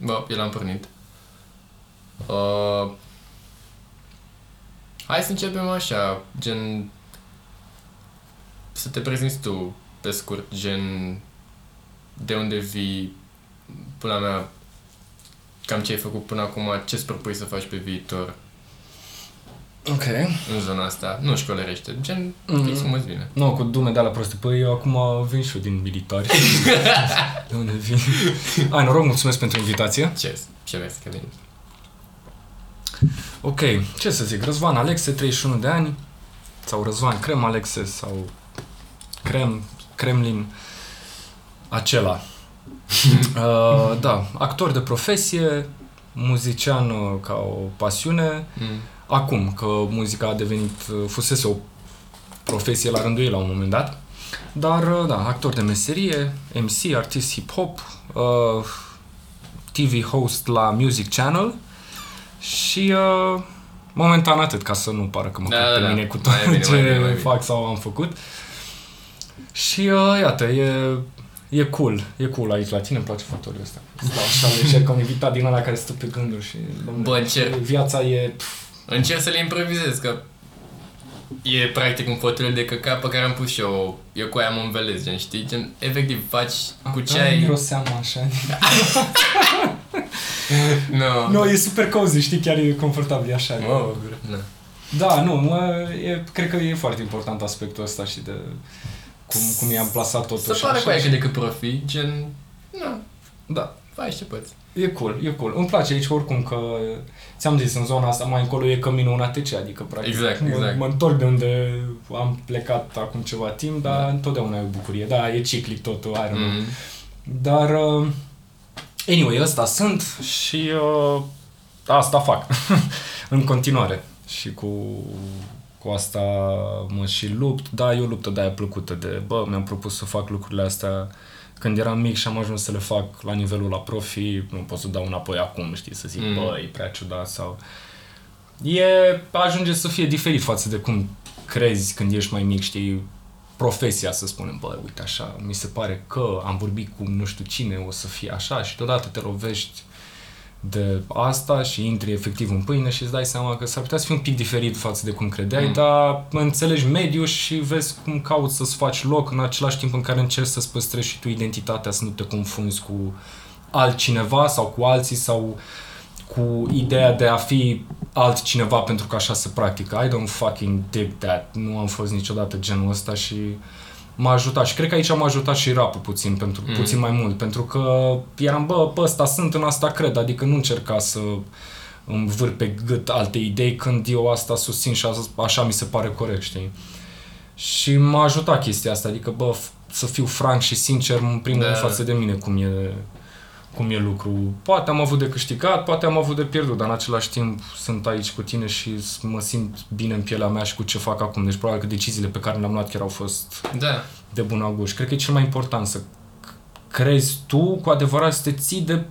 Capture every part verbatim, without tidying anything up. Bă, el a împărnit. Uh, hai să începem așa, gen... Să te prezinți tu, pe scurt, gen... De unde vii, pula mea, cam ce ai făcut până acum, ce-ți propui să faci pe viitor. Ok. În zona asta, nu școlerește, gen, fix cum îți vine. Nu, no, cu dume de-alea proste, păi eu acum vin și eu din militar. De unde vin? Ai noroc, mulțumesc pentru invitație. Ce, ce vrei să cădem? Ok, ce să zic, Răzvan Alexe, treizeci și unu de ani, sau Răzvan Crem Alexe, sau Crem, Kremlin, acela. uh, da, actor de profesie, muzician ca o pasiune, mm. acum că muzica a devenit, fusese o profesie la rândul ei la un moment dat, dar da, actor de meserie, M C, artist hip-hop, uh, T V host la Music Channel și uh, momentan atât, ca să nu pară că mă da, cred da, pe mine da. Cu tot mai ce mai bine, mai fac bine. Sau am făcut. Și uh, iată, e... E cool, e cool aici la tine, îmi place faptul ăsta. Stau așa lejer, că am invitat din ăla care stă pe gânduri și... Bă, încerc. Viața e... Încerc să le improvizez, că e practic un fotel de căca pe care am pus și eu. Eu cu aia mă învelez, gen, știi? Gen, efectiv, faci a, cu ce ai... miroseamă așa. No. No, e super cozy, știi? Chiar e confortabil, așa. Wow, no. Da, nu, mă, e, cred că e foarte important aspectul ăsta și de... Cum, cum i-am plasat totul și așa. Să pare că decât profi, gen... Nu. Da. Faci ce poți. E cool, e cool. Îmi place aici oricum că... Ți-am zis, în zona asta mai încolo e căminul în A T C, adică practic exact, exact. Mă, mă întorc de unde am plecat acum ceva timp, dar da. Întotdeauna e o bucurie. Da, e ciclic totul, I don't know. Mm. Dar... Anyway, ăsta sunt și... Uh, asta fac. În continuare. Și cu... Cu asta mă și lupt, da, e o luptă de-aia plăcută de, bă, mi-am propus să fac lucrurile astea când eram mic și am ajuns să le fac la nivelul la profi, nu pot să dau înapoi acum, știi, să zic, mm. bă, e prea ciudat sau... E, ajunge să fie diferit față de cum crezi când ești mai mic, știi, profesia, să spunem, bă, uite așa, mi se pare că am vorbit cu nu știu cine, o să fie așa și deodată te rovești de asta și intri efectiv în pâine și îți dai seama că s-ar putea să fie un pic diferit față de cum credeai, mm. dar înțelegi mediul și vezi cum cauți să-ți faci loc în același timp în care încerci să-ți păstrezi și tu identitatea, să nu te confunzi cu altcineva sau cu alții sau cu ideea de a fi altcineva pentru că așa se practică. I don't fucking dig that. Nu am fost niciodată genul ăsta și m-a ajutat și cred că aici m-a ajutat și rap-ul puțin, pentru, mm. puțin mai mult, pentru că eram, bă, pe ăsta sunt, în asta cred, adică nu încerca să îmi vâr pe gât alte idei când eu asta susțin și așa mi se pare corect, știi? Și m-a ajutat chestia asta, adică, bă, f- să fiu franc și sincer, în primul rând, față de mine, cum e, cum e lucru. Poate am avut de câștigat, poate am avut de pierdut, dar în același timp sunt aici cu tine și mă simt bine în pielea mea și cu ce fac acum. Deci probabil că deciziile pe care le-am luat chiar au fost da. De bun augur. Cred că e cel mai important să crezi tu cu adevărat, să te ții de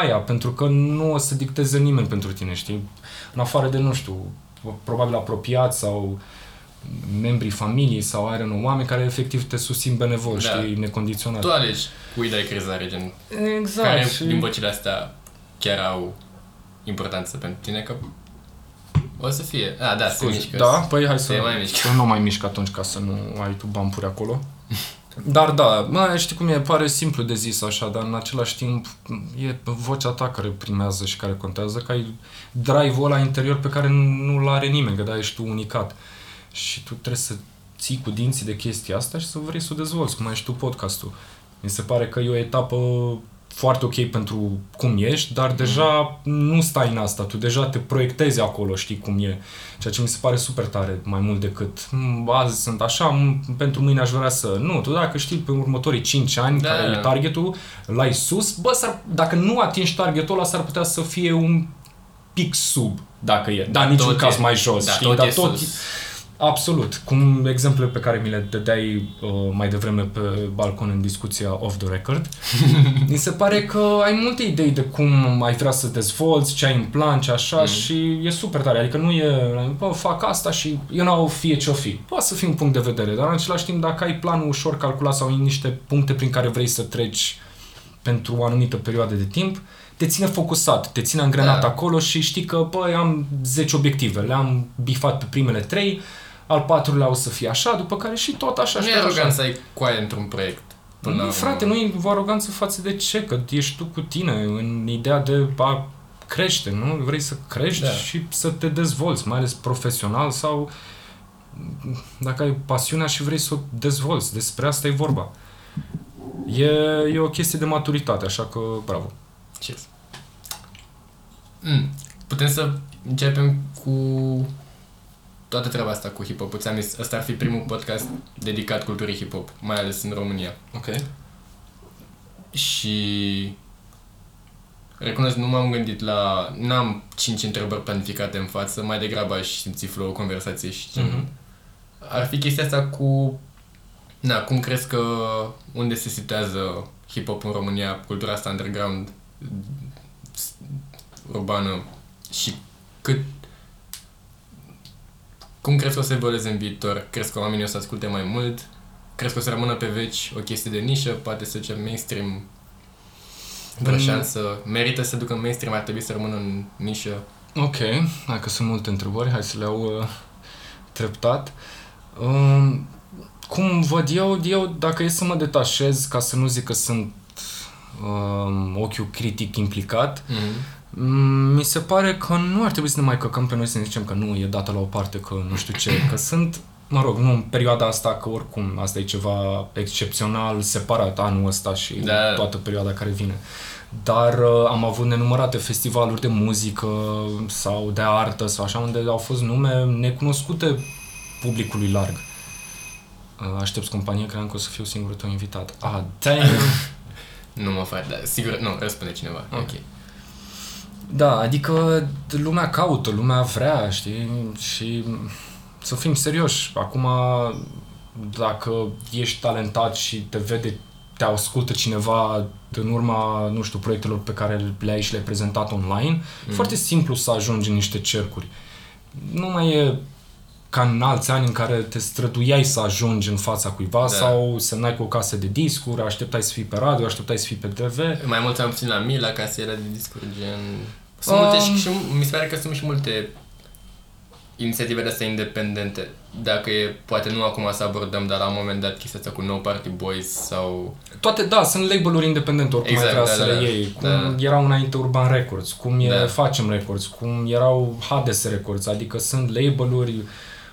aia, pentru că nu o să dicteze nimeni pentru tine, știi? În afară de, nu știu, probabil apropiați sau membrii familiei sau are nu, oameni care efectiv te susțin benevol, da. Știi, necondiționat. Tu alegi cui dai crezare, gen, exact, care și... din băcile astea chiar au importanță pentru tine, că o să fie. A, da, scuze, se mișcă. Da, păi hai să, să nu mai mișc atunci ca să nu ai tu bampuri acolo. Dar da, mă, știi cum e, pare simplu de zis așa, dar în același timp e vocea ta care primează și care contează, că ai drive-ul ăla interior pe care nu-l are nimeni, că da, ești tu unicat. Și tu trebuie să ții cu dinții de chestia asta și să vrei să o dezvolți, cum ai și tu podcastul. Mi se pare că e o etapă foarte ok pentru cum ești, dar deja mm. nu stai în asta, tu deja te proiectezi acolo, știi cum e. Ceea ce mi se pare super tare, mai mult decât azi sunt așa, pentru mâine aș vrea să... Nu, tu dacă știi pe următorii cinci ani da. Care e targetul, l-ai sus, bă, s-ar, dacă nu atingi targetul ăla, s-ar putea să fie un pic sub, dacă e, dar niciun tot caz e, mai jos, da, știi, tot dar tot... Sus. Absolut. Cum exemplele pe care mi le dădeai uh, mai devreme pe balcon în discuția off the record, mi se pare că ai multe idei de cum ai vrea să dezvolți, ce ai în plan, ce așa mm. și e super tare. Adică nu e, bă, fac asta și eu n-au fie ce-o fi. Poate să fie un punct de vedere, dar în același timp dacă ai planul ușor calculat sau ai niște puncte prin care vrei să treci pentru o anumită perioadă de timp, te ține focusat, te ține angrenat da. Acolo și știi că, băi, am zece obiective, le-am bifat pe primele trei, al patrulea o să fie așa, după care și tot așa. Nu e aroganță să ai coaie într-un proiect. Nu, frate, nu e o aroganță față de ce, că ești tu cu tine în ideea de a crește, nu? Vrei să crești da. Și să te dezvolți, mai ales profesional sau dacă ai pasiunea și vrei să o dezvolți. Despre asta e vorba. E, e o chestie de maturitate, așa că bravo. Ce? Mm. Putem să începem cu toată treaba asta cu hip-hop. Ți-am zis, ăsta ar fi primul podcast dedicat culturii hip-hop, mai ales în România. Ok. Și recunosc, nu m-am gândit la... N-am cinci întrebări planificate în față, mai degrabă aș simți flow, conversație și ce. Mm-hmm. Ar fi chestia asta cu... Na, cum crezi că... Unde se situează hip-hop în România, cultura asta underground, urbană și cât... Cum crezi că o să evolueze în viitor? Crezi că oamenii o să asculte mai mult? Crezi că o să rămână pe veci o chestie de nișă? Poate să zicem mainstream? Vreo șansă? Merită să ducă în mainstream? Ar trebui să rămână în nișă? Ok, dacă sunt multe întrebări, hai să le iau uh, treptat. Uh, cum văd eu, eu, dacă e să mă detașez, ca să nu zic că sunt uh, ochiul critic implicat, mm-hmm. mi se pare că nu ar trebui să ne mai căcăm pe noi să ne zicem că nu, e dată la o parte, că nu știu ce, că sunt, mă rog, nu în perioada asta, că oricum asta e ceva excepțional, separat anul ăsta și da. Toată perioada care vine. Dar uh, am avut nenumărate festivaluri de muzică sau de artă sau așa, unde au fost nume necunoscute publicului larg. Uh, aștepți companie, credeam că o să fiu singurul tău invitat. Ah, damn! Nu mă fac, da, sigur, nu, răspunde cineva. Ok. okay. Da, adică lumea caută, lumea vrea, știi? Și să fim serioși. Acum, dacă ești talentat și te vede, te ascultă cineva în urma, nu știu, proiectelor pe care le-ai și le-ai prezentat online, mm. foarte simplu să ajungi în niște cercuri. Nu mai e ca în alți ani în care te străduiai să ajungi în fața cuiva da. Sau semnai cu o casă de discuri, așteptai să fii pe radio, așteptai să fii pe te ve. Mai mulți am puțin la mie la casera de discuri, gen... Sunt um... multe și, și mi se pare că sunt și multe inițiative de astea independente. Dacă e, poate nu acum să abordăm, dar la un moment dat chestia asta cu No Party Boys sau... Toate, da, sunt label-uri independente oricum exact, mai trebuia da, să da, le iei. Cum da. Erau înainte Urban Records, cum e da. Facem Records, cum erau Hades Records, adică sunt label-uri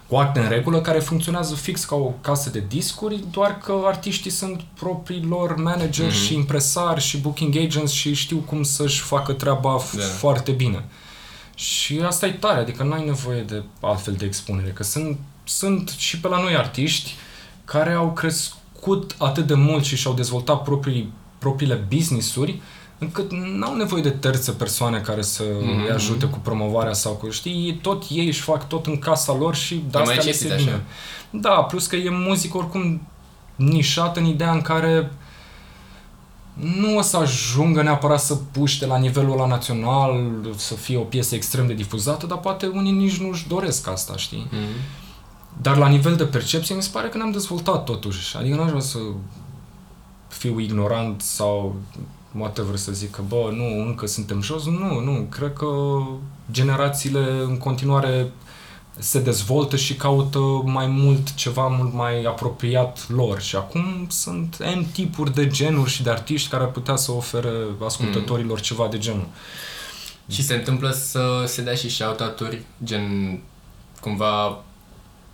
cu acte în regulă, care funcționează fix ca o casă de discuri, doar că artiștii sunt proprii lor manageri mm-hmm. și impresari și booking agents și știu cum să-și facă treaba f- yeah. foarte bine. Și asta e tare, adică n-ai nevoie de altfel de expunere, că sunt, sunt și pe la noi artiști care au crescut atât de mult și și-au dezvoltat proprii, propriile business-uri, încât n-au nevoie de terțe persoane care să mm-hmm. îi ajute cu promovarea sau cu, știi, tot ei își fac tot în casa lor și de asta le se bine. Da, plus că e muzică oricum nișată în ideea în care nu o să ajungă neapărat să puște la nivelul ăla național, să fie o piesă extrem de difuzată, dar poate unii nici nu își doresc asta, știi? Mm-hmm. Dar la nivel de percepție mi se pare că ne-am dezvoltat totuși, adică nu aș vrea să fiu ignorant sau... Poate vreau să zic că, bă, nu, încă suntem jos. Nu, nu, cred că generațiile în continuare se dezvoltă și caută mai mult ceva mult mai apropiat lor. Și acum sunt N tipuri de genuri și de artiști care ar putea să ofere ascultătorilor mm. ceva de genul. Și se întâmplă să se dea și shout-out-uri, gen, cumva,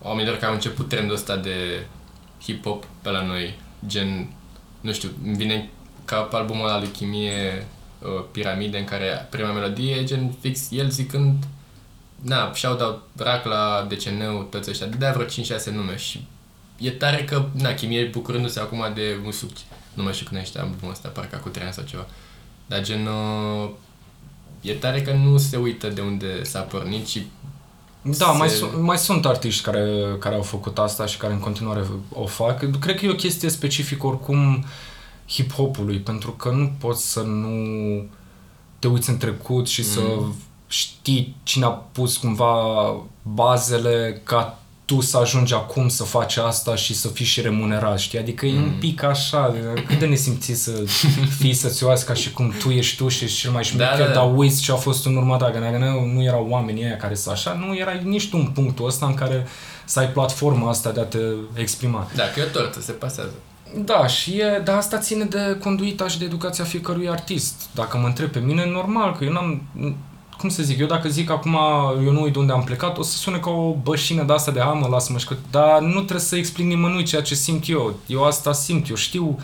oamenilor care au început trendul ăsta de hip-hop pe la noi, gen, nu știu, vine... ca albumul ăla lui Chimie, uh, Piramide, în care prima melodie e gen fix el zicând na, shout-out Racla, D C N-ul, toți ăștia, de-aia vreo cinci șase nume și e tare că, na, Chimie bucurându-se acum de un succes, nu mai știu când ești albumul ăsta, parcă cu trei ani sau ceva, dar gen, uh, e tare că nu se uită de unde s-a pornit și da, se... mai, su- mai sunt artiști care, care au făcut asta și care în continuare o fac, cred că e o chestie specifică oricum hip-hopului, pentru că nu poți să nu te uiți în trecut și mm. să știi cine a pus cumva bazele ca tu să ajungi acum să faci asta și să fii și remunerat, știi? Adică mm. e un pic așa, cât de nesimțit să fii să-ți oazi ca și cum tu ești tu și ești cel mai șmecher, da, da, dar uiți ce a fost în urma ta, că nu erau oamenii aia care să așa, nu era nici tu în punctul ăsta în care să ai platforma asta de a te exprima. Da, că e o tortă, se pasează. Da, și e, dar asta ține de conduita și de educația fiecărui artist. Dacă mă întreb pe mine, normal, că eu n-am... Cum să zic, eu dacă zic acum eu nu uit de unde am plecat, o să sune ca o bășină de asta de hamă, lasă-mă șcut, dar nu trebuie să explic nimănui ceea ce simt eu, eu asta simt, eu știu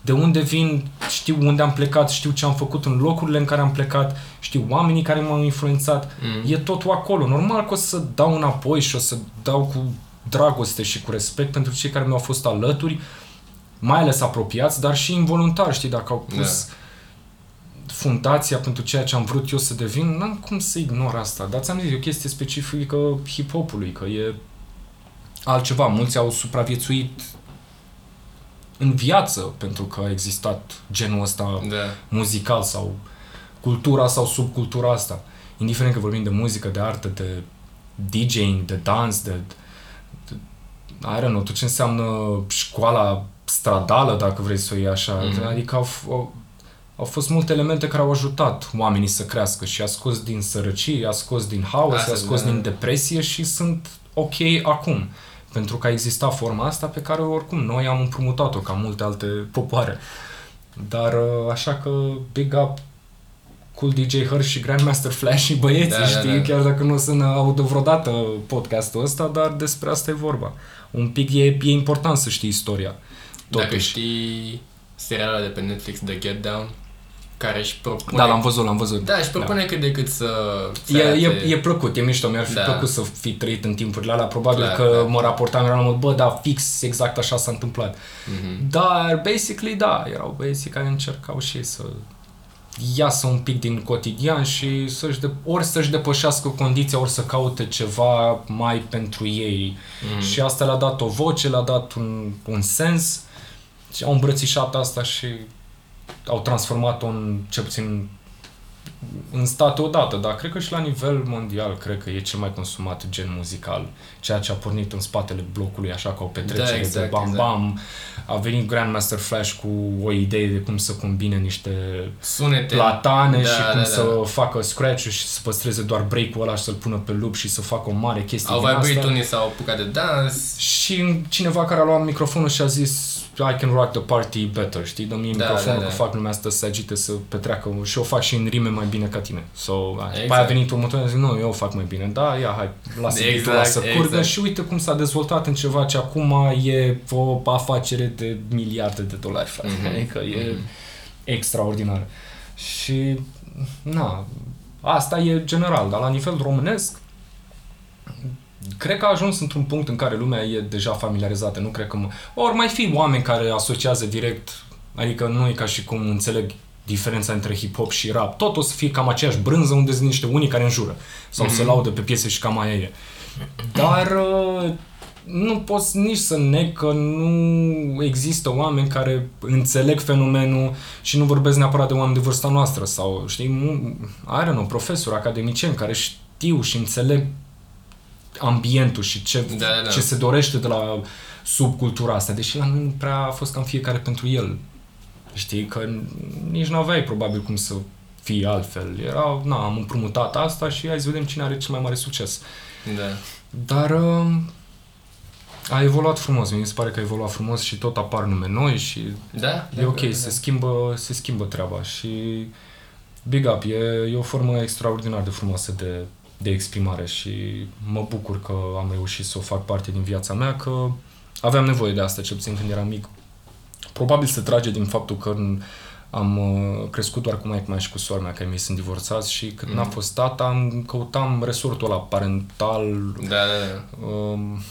de unde vin, știu unde am plecat, știu ce am făcut în locurile în care am plecat, știu oamenii care m-au influențat, mm. e totul acolo, normal că o să dau înapoi și o să dau cu dragoste și cu respect pentru cei care mi-au fost alături, mai ales apropiați, dar și involuntar, știi, dacă au pus... Yeah. fundația pentru ceea ce am vrut eu să devin, n-am cum să ignor asta. Dar ți-am zis, e o chestie specifică hip-hopului, că e altceva. Mulți au supraviețuit în viață pentru că a existat genul ăsta da. muzical sau cultura sau subcultura asta. Indiferent că vorbim de muzică, de artă, de DJing, de dans, de... de I don't know, tot ce înseamnă școala stradală, dacă vrei să o iei așa. Mm-hmm. Adică au... au Au fost multe elemente care au ajutat oamenii să crească și i-a scos din sărăcie, i-a scos din haos, i-a scos de... din depresie și sunt ok acum. Pentru că a existat forma asta pe care oricum noi am împrumutat-o ca multe alte popoare. Dar așa că big up Cool D J Hersh și Grandmaster Flash și băieții, da, știi? Da, da. Chiar dacă nu o să ne audă vreodată podcastul ăsta, dar despre asta e vorba. Un pic e, e important să știi istoria. Totuși. Dacă știi seriala de pe Netflix, The Get Down, care își propune... Da, l-am văzut, l-am văzut. Da, își propune da. cât de cât să... să e, arate... e, e plăcut, e mișto, mi-ar fi da. plăcut să fi trăit în timpurile alea, probabil clar, că da. mă raportam, eram mult, bă, da, fix, exact așa s-a întâmplat. Mm-hmm. Dar, basically, da, erau băieții care încercau și ei să iasă un pic din cotidian și să-și de... ori să-și depășească condiția, ori să caute ceva mai pentru ei. Mm-hmm. Și asta le-a dat o voce, le-a dat un, un sens, au îmbrățișat asta și... au transformat-o în, ce puțin, în state odată, dar cred că și la nivel mondial, cred că e cel mai consumat gen muzical, ceea ce a pornit în spatele blocului, așa ca o petrecere da, exact, de bam-bam, exact. A venit Grandmaster Flash cu o idee de cum să combine niște sunete, platane da, și cum da, da, să da. facă scratch-ul și să păstreze doar break-ul ăla și să-l pună pe loop și să facă o mare chestie au din asta. Au vibrat unii, s-au apucat de dans. Și cineva care a luat microfonul și a zis I can rock the party better, știi? Dă-mi da, microfonul da, da. că fac lumea asta să se agite, să petreacă și o fac și în rime mai bine ca tine. So, exact. Aia a venit următorul și zic, nu, eu o fac mai bine. Da, ia, hai, lasă exact, lasă exact. curgă și uite cum s-a dezvoltat în ceva ce acum e o afacere de miliarde de dolari, frate. Mm-hmm. Adică e mm-hmm. extraordinar. Și, na, asta e general, dar la nivel românesc, cred că a ajuns într-un punct în care lumea e deja familiarizată, nu cred că... Mă... Ori mai fi oameni care asociază direct, adică nu e ca și cum înțeleg diferența între hip-hop și rap. Tot o să fie cam aceeași brânză unde sunt niște unii care înjură sau mm-hmm. se laudă pe piese și cam aia e. Dar nu poți nici să neg că nu există oameni care înțeleg fenomenul și nu vorbesc neapărat de oameni de vârsta noastră sau, știi, I don't know, profesori, academicieni care știu și înțeleg ambientul și ce, da, da. ce se dorește de la subcultura asta, deși la noi nu prea a fost cam fiecare pentru el. Știi, că nici n-aveai probabil cum să fii altfel. Era, na, am împrumutat asta și hai să vedem cine are cel mai mare succes. Da. Dar a evoluat frumos, mi se pare că a evoluat frumos și tot apar nume noi și da, e ok, da, da. se schimbă, se schimbă treaba și big up, e, e o formă extraordinar de frumoasă de de exprimare și mă bucur că am reușit să o fac parte din viața mea, că aveam nevoie de asta, cel puțin când eram mic. Probabil se trage din faptul că am crescut doar cu maică mea și cu sora mea, că ei sunt divorțați și când mm. n-a fost tata, căutam resortul ăla parental, da, da, da. Um,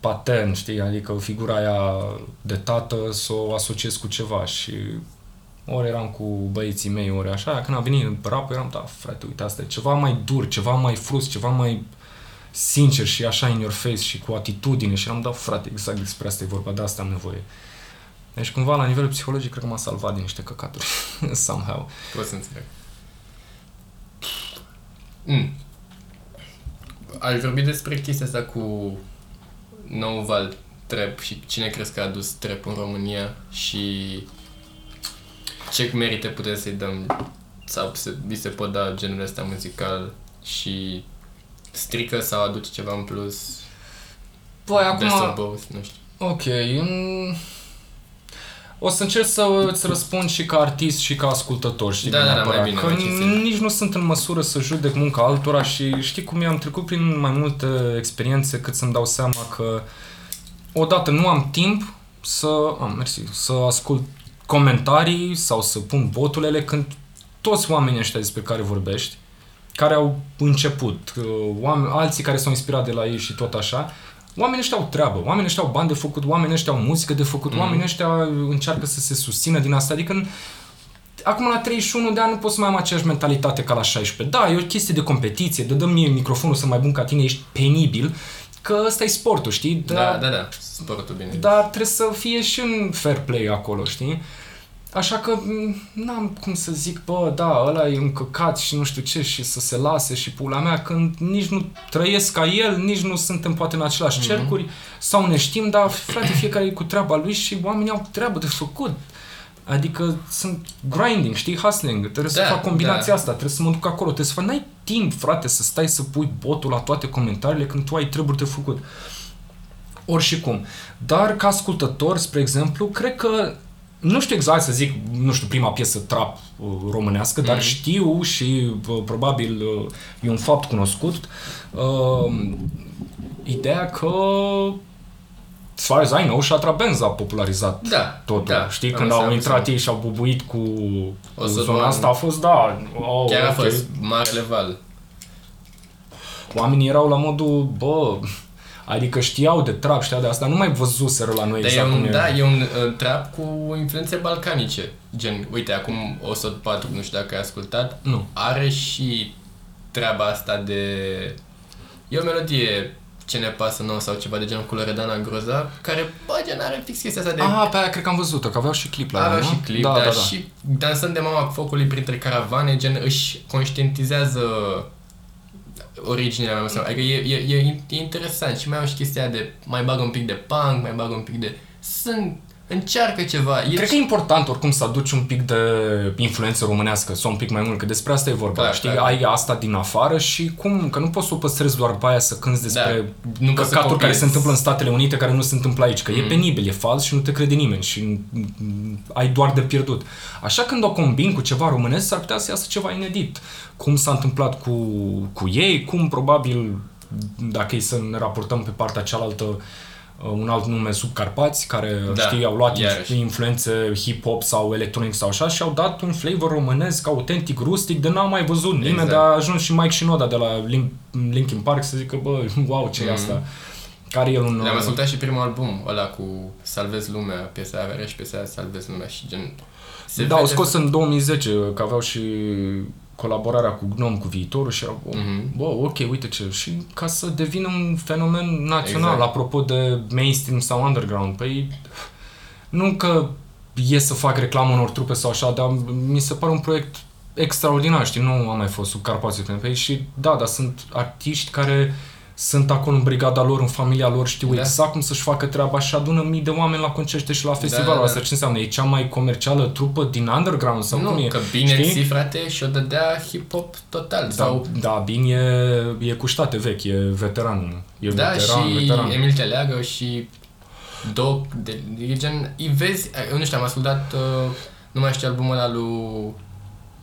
patern, știi? Adică figura aia de tată să o asociez cu ceva și... Ori eram cu băieții mei, ori așa. Când a venit rapul, eram, da, frate, uite, asta e ceva mai dur, ceva mai frust, ceva mai sincer și așa in your face și cu atitudine. Și eram, da, frate, exact despre asta e vorba, de asta am nevoie. Deci, cumva, la nivelul psihologic, cred că m-a salvat din niște căcaturi. Somehow. Pot să înțeleg. Mm. Aș vorbi despre chestia asta cu nou val trap și cine crezi că a adus trap în România și ce merite putem să-i dăm sau se, vi se pot da genul ăsta muzical și strică sau aduce ceva în plus? Păi acum... Both, nu știu. Ok, un... o să încerc să îți răspund și ca artist și ca ascultător, știi? Da, da, mai bine. Că nici nu sunt în măsură să judec munca altora și știi cum am trecut prin mai multe experiențe cât să-mi dau seama că odată nu am timp să, ah, mersi, să ascult comentarii sau să pun botulele când toți oamenii ăștia despre care vorbești, care au început, oameni, alții care s-au inspirat de la ei și tot așa, oamenii ăștia au treabă, oamenii ăștia au bani de făcut, oamenii ăștia au muzică de făcut, mm. oamenii ăștia încearcă să se susțină din asta. Adică în, acum la treizeci și unu de ani nu pot să mai am aceeași mentalitate ca la șaisprezece. Da, e o chestie de competiție, de dă-mi mie microfonul să mai bun ca tine, ești penibil, că ăsta e sportul, știi? Dar, da, da, da, sportul bine. Dar trebuie să fie și un fair play acolo, știi? Așa că n-am cum să zic, bă, da, ăla e un căcat și nu știu ce și să se lase și pula mea, când nici nu trăiesc ca el, nici nu suntem poate în același cercuri mm-hmm. sau ne știm, dar frate, fiecare e cu treaba lui și oamenii au treabă de făcut. Adică sunt grinding, știi, hustling, trebuie da, să fac combinația da. asta, trebuie să mă duc acolo, trebuie să fac, n-ai timp, frate, să stai să pui botul la toate comentariile când tu ai treburi de făcut. Oricum. Dar ca ascultător, spre exemplu, cred că nu știu exact să zic, nu știu, prima piesă trap românească, dar mm-hmm. știu și probabil e un fapt cunoscut uh, ideea că as far as I know, Shatra Benz a popularizat da, totul. Da, știi, când au intrat ei și au bubuit cu o zona asta, a fost, da, oh, chiar a fost okay. marele val. Oamenii erau la modul, bă, adică știau de trap, știau de asta, nu mai văzuseră la noi de exact e un, cum e. Da, e un uh, trap cu influențe balcanice, gen, uite, acum o sută patru, nu știu dacă ai ascultat, nu. Are și treaba asta de... E o melodie... Ce ne pasă nouă sau ceva de genul cu Loredana Groza, care, bă, gen, are fix chestia asta de... Ah, pe aia cred că am văzut-o, că aveau și clip la ea, nu? și clip, da, dar da, da. și dansând de mama focului printre caravane, gen, își conștientizează originea, mai adică e, e, e interesant și mai au și chestia de, mai bag un pic de punk, mai bag un pic de... Sunt... Încearcă ceva. Cred că e important oricum să aduci un pic de influență românească sau un pic mai mult, că despre asta e vorba. Clar, știi, clar. Ai asta din afară și cum? Că nu poți să o păstrezi doar pe aia să cânti despre da, căcaturi care se întâmplă în Statele Unite care nu se întâmplă aici. Că mm. e penibil, e fals și nu te crede nimeni și ai doar de pierdut. Așa când o combini cu ceva românesc s-ar putea să iasă ceva inedit. Cum s-a întâmplat cu, cu ei, cum probabil, dacă e să ne raportăm pe partea cealaltă, un alt nume, Subcarpați, care da, știi, au luat iarăși. influențe hip-hop sau electronic sau așa și au dat un flavor românesc, autentic, rustic, de n-am mai văzut nimeni, exact. Dar a ajuns și Mike Shinoda de la Link, Linkin Park să zică, bă, wow, ce mm-hmm. e asta? Care e un... Le-am ascultat și primul album, ăla cu Salvez Lumea, piesa aia și piesa aia Salvez Lumea și gen... Da, au scos în două mii zece, că aveau și colaborarea cu Gnom, cu Viitorul și erau, mm-hmm. bă, ok, uite ce, și ca să devină un fenomen național, exact. Apropo de mainstream sau underground, păi nu că e să fac reclamă unor trupe sau așa, dar mi se pare un proiect extraordinar, știi, nu am mai fost Subcarpații pe ei și da, dar sunt artiști care sunt acolo în brigada lor, în familia lor, știu da. exact cum să-și facă treaba și adună mii de oameni la concerte și la festivalul da, da. Asta. Ce înseamnă? E cea mai comercială trupă din underground sau nu, cum e? Nu, că Bine, zi, frate, și-o dădea hip-hop total. Da, sau... da Bine e, e cu ștate vechi, e veteran. E da, veteran, și veteran. Emil Teleagă și Doc, de, de gen, îi vezi, eu nu știu, am ascultat, uh, nu mai știu, albumul ăla lui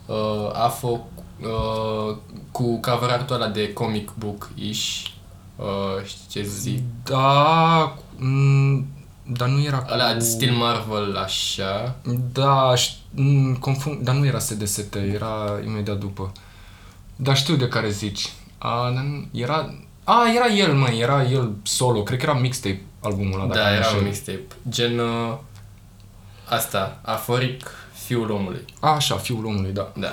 uh, Afo uh, cu cover-artul ăla de comic book-ish. Uh, știi ce zic? Da, m- dar nu era ăla cu... Steel Marvel, așa. Da, ș- m- confund, dar nu era S D S T, era imediat după. Dar știu de care zici. A, era... A, era el, mă, era el solo. Cred că era mixtape albumul ăla. Da, era un mixtape. Gen... Uh, asta, Aforic, Fiul Omului. A, așa, Fiul Omului, da. Da.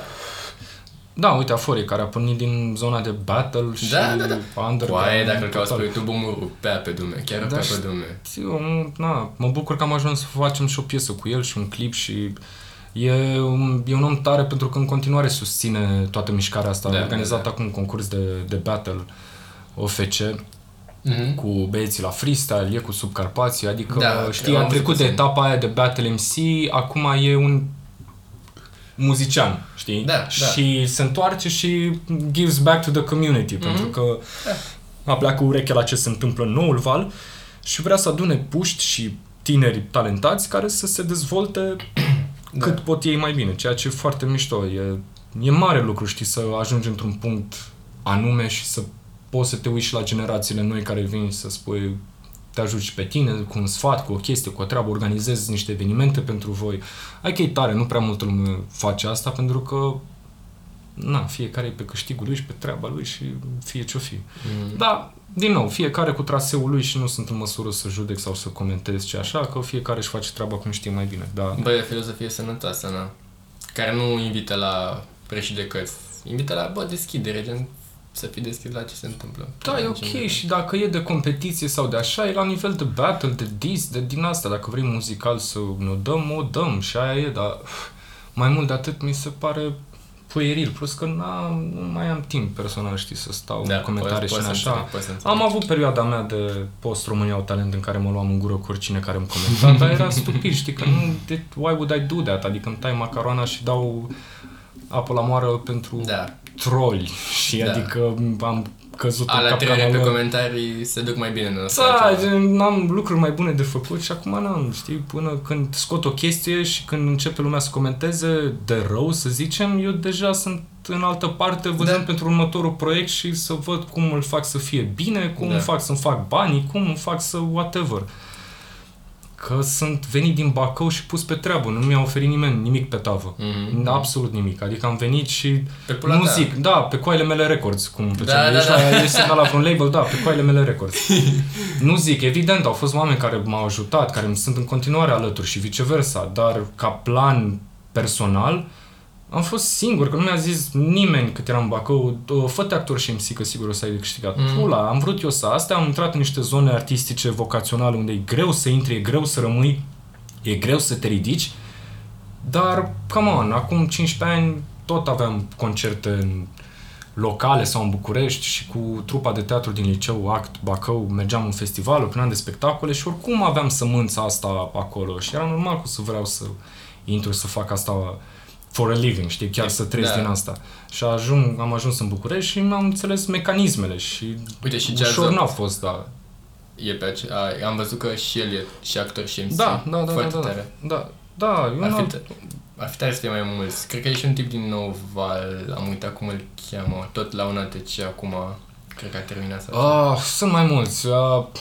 Da, uite, Aforic, care a pornit din zona de battle și da, da, da. underground. Oaie, dacă îl cauți pe YouTube, mă rupea pe dume, chiar rupea da, pe dume. Știu, na, mă bucur că am ajuns să facem și o piesă cu el și un clip și e un, e un om tare pentru că în continuare susține toată mișcarea asta. Da, a organizat da, da. acum un concurs de, de battle O F C mm-hmm. cu băieții la freestyle, e cu Subcarpații, adică da, știi, am trecut de etapa aia de Battle M C, acum e un muzician, știi? Da, și da. se întoarce și gives back to the community, mm-hmm. pentru că da. apleacă urechea la ce se întâmplă în noul val și vrea să adune puști și tineri talentați care să se dezvolte da. cât pot ei mai bine, ceea ce e foarte mișto. E, e mare lucru, știi, să ajungi într-un punct anume și să poți să te uiți și la generațiile noi care vin să spui, te ajuci pe tine cu un sfat, cu o chestie, cu o treabă, organizezi niște evenimente pentru voi. Hai că e tare, nu prea multă lume face asta pentru că na, fiecare e pe câștigul lui și pe treaba lui și fie ce-o fi. Mm. Dar, din nou, fiecare cu traseul lui și nu sunt în măsură să judec sau să comentez ce așa, că fiecare își face treaba cum știe mai bine. Dar... Băi, e filozofie sănătoasă, na? Care nu invită la preși de cărți, invită la, bă, deschidere, gen... să fii deschis la ce se întâmplă. Da, e ok, și dacă e de competiție sau de așa, e la nivel de battle, de diss, de din asta. Dacă vrei muzical să ne dăm, o dăm și aia e, dar mai mult de atât mi se pare pueril. Plus că n-am, nu mai am timp personal, știi, să stau da, în comentarii și în așa. Am avut perioada mea de post-România au talent în care mă luam în gură cu oricine care îmi comenta, dar era stupid, știi, că nu, why would I do that? Adică îmi tai macaroana și dau apă la moară pentru... Da. Troli și da. adică am căzut a, în capcanală. Alea pe comentarii se duc mai bine. Da, am lucruri mai bune de făcut și acum n-am, știi, până când scot o chestie și când începe lumea să comenteze de rău, să zicem, eu deja sunt în altă parte văzând da. pentru următorul proiect și să văd cum îl fac să fie bine, cum da. îmi fac să-mi fac banii, cum îmi fac să whatever. Că sunt venit din Bacău și pus pe treabă, nu mi-a oferit nimeni nimic pe tavă, mm-hmm. absolut nimic, adică am venit și nu zic, da, pe coaile mele Records, cum pe da, da, ești, da. La, ești semnat la vreun label, da, pe coaile mele Records. Nu zic, evident, au fost oameni care m-au ajutat, care îmi sunt în continuare alături și viceversa, dar ca plan personal am fost singur, că nu mi-a zis nimeni cât eram în Bacău, fă-te actor și M C, că sigur o să ai de câștigat. Mm. Pula, am vrut eu să astea, am intrat în niște zone artistice, vocaționale, unde e greu să intri, e greu să rămâi, e greu să te ridici, dar, come on, acum cincisprezece ani tot aveam concerte în locale sau în București și cu trupa de teatru din liceu, Act Bacău, mergeam în festivaluri, plineam de spectacole și oricum aveam sămânța asta acolo și era normal că să vreau să intru, să fac asta... for a living, știi, chiar să trăiesc da. din asta. Și ajung, am ajuns în București și am înțeles mecanismele și, Uite, și ușor n-a fost, da. E pe ace- a, am văzut că și el e și actor și M C. Da, da, da. Foarte da, da, tare. Da, da. Eu ar, fi t- ar fi tare să fie mai mulți. Cred că e și un tip din nou val, am uitat cum îl cheamă, tot la un A T C acum, cred că a terminat să... Ah, sunt mai mulți.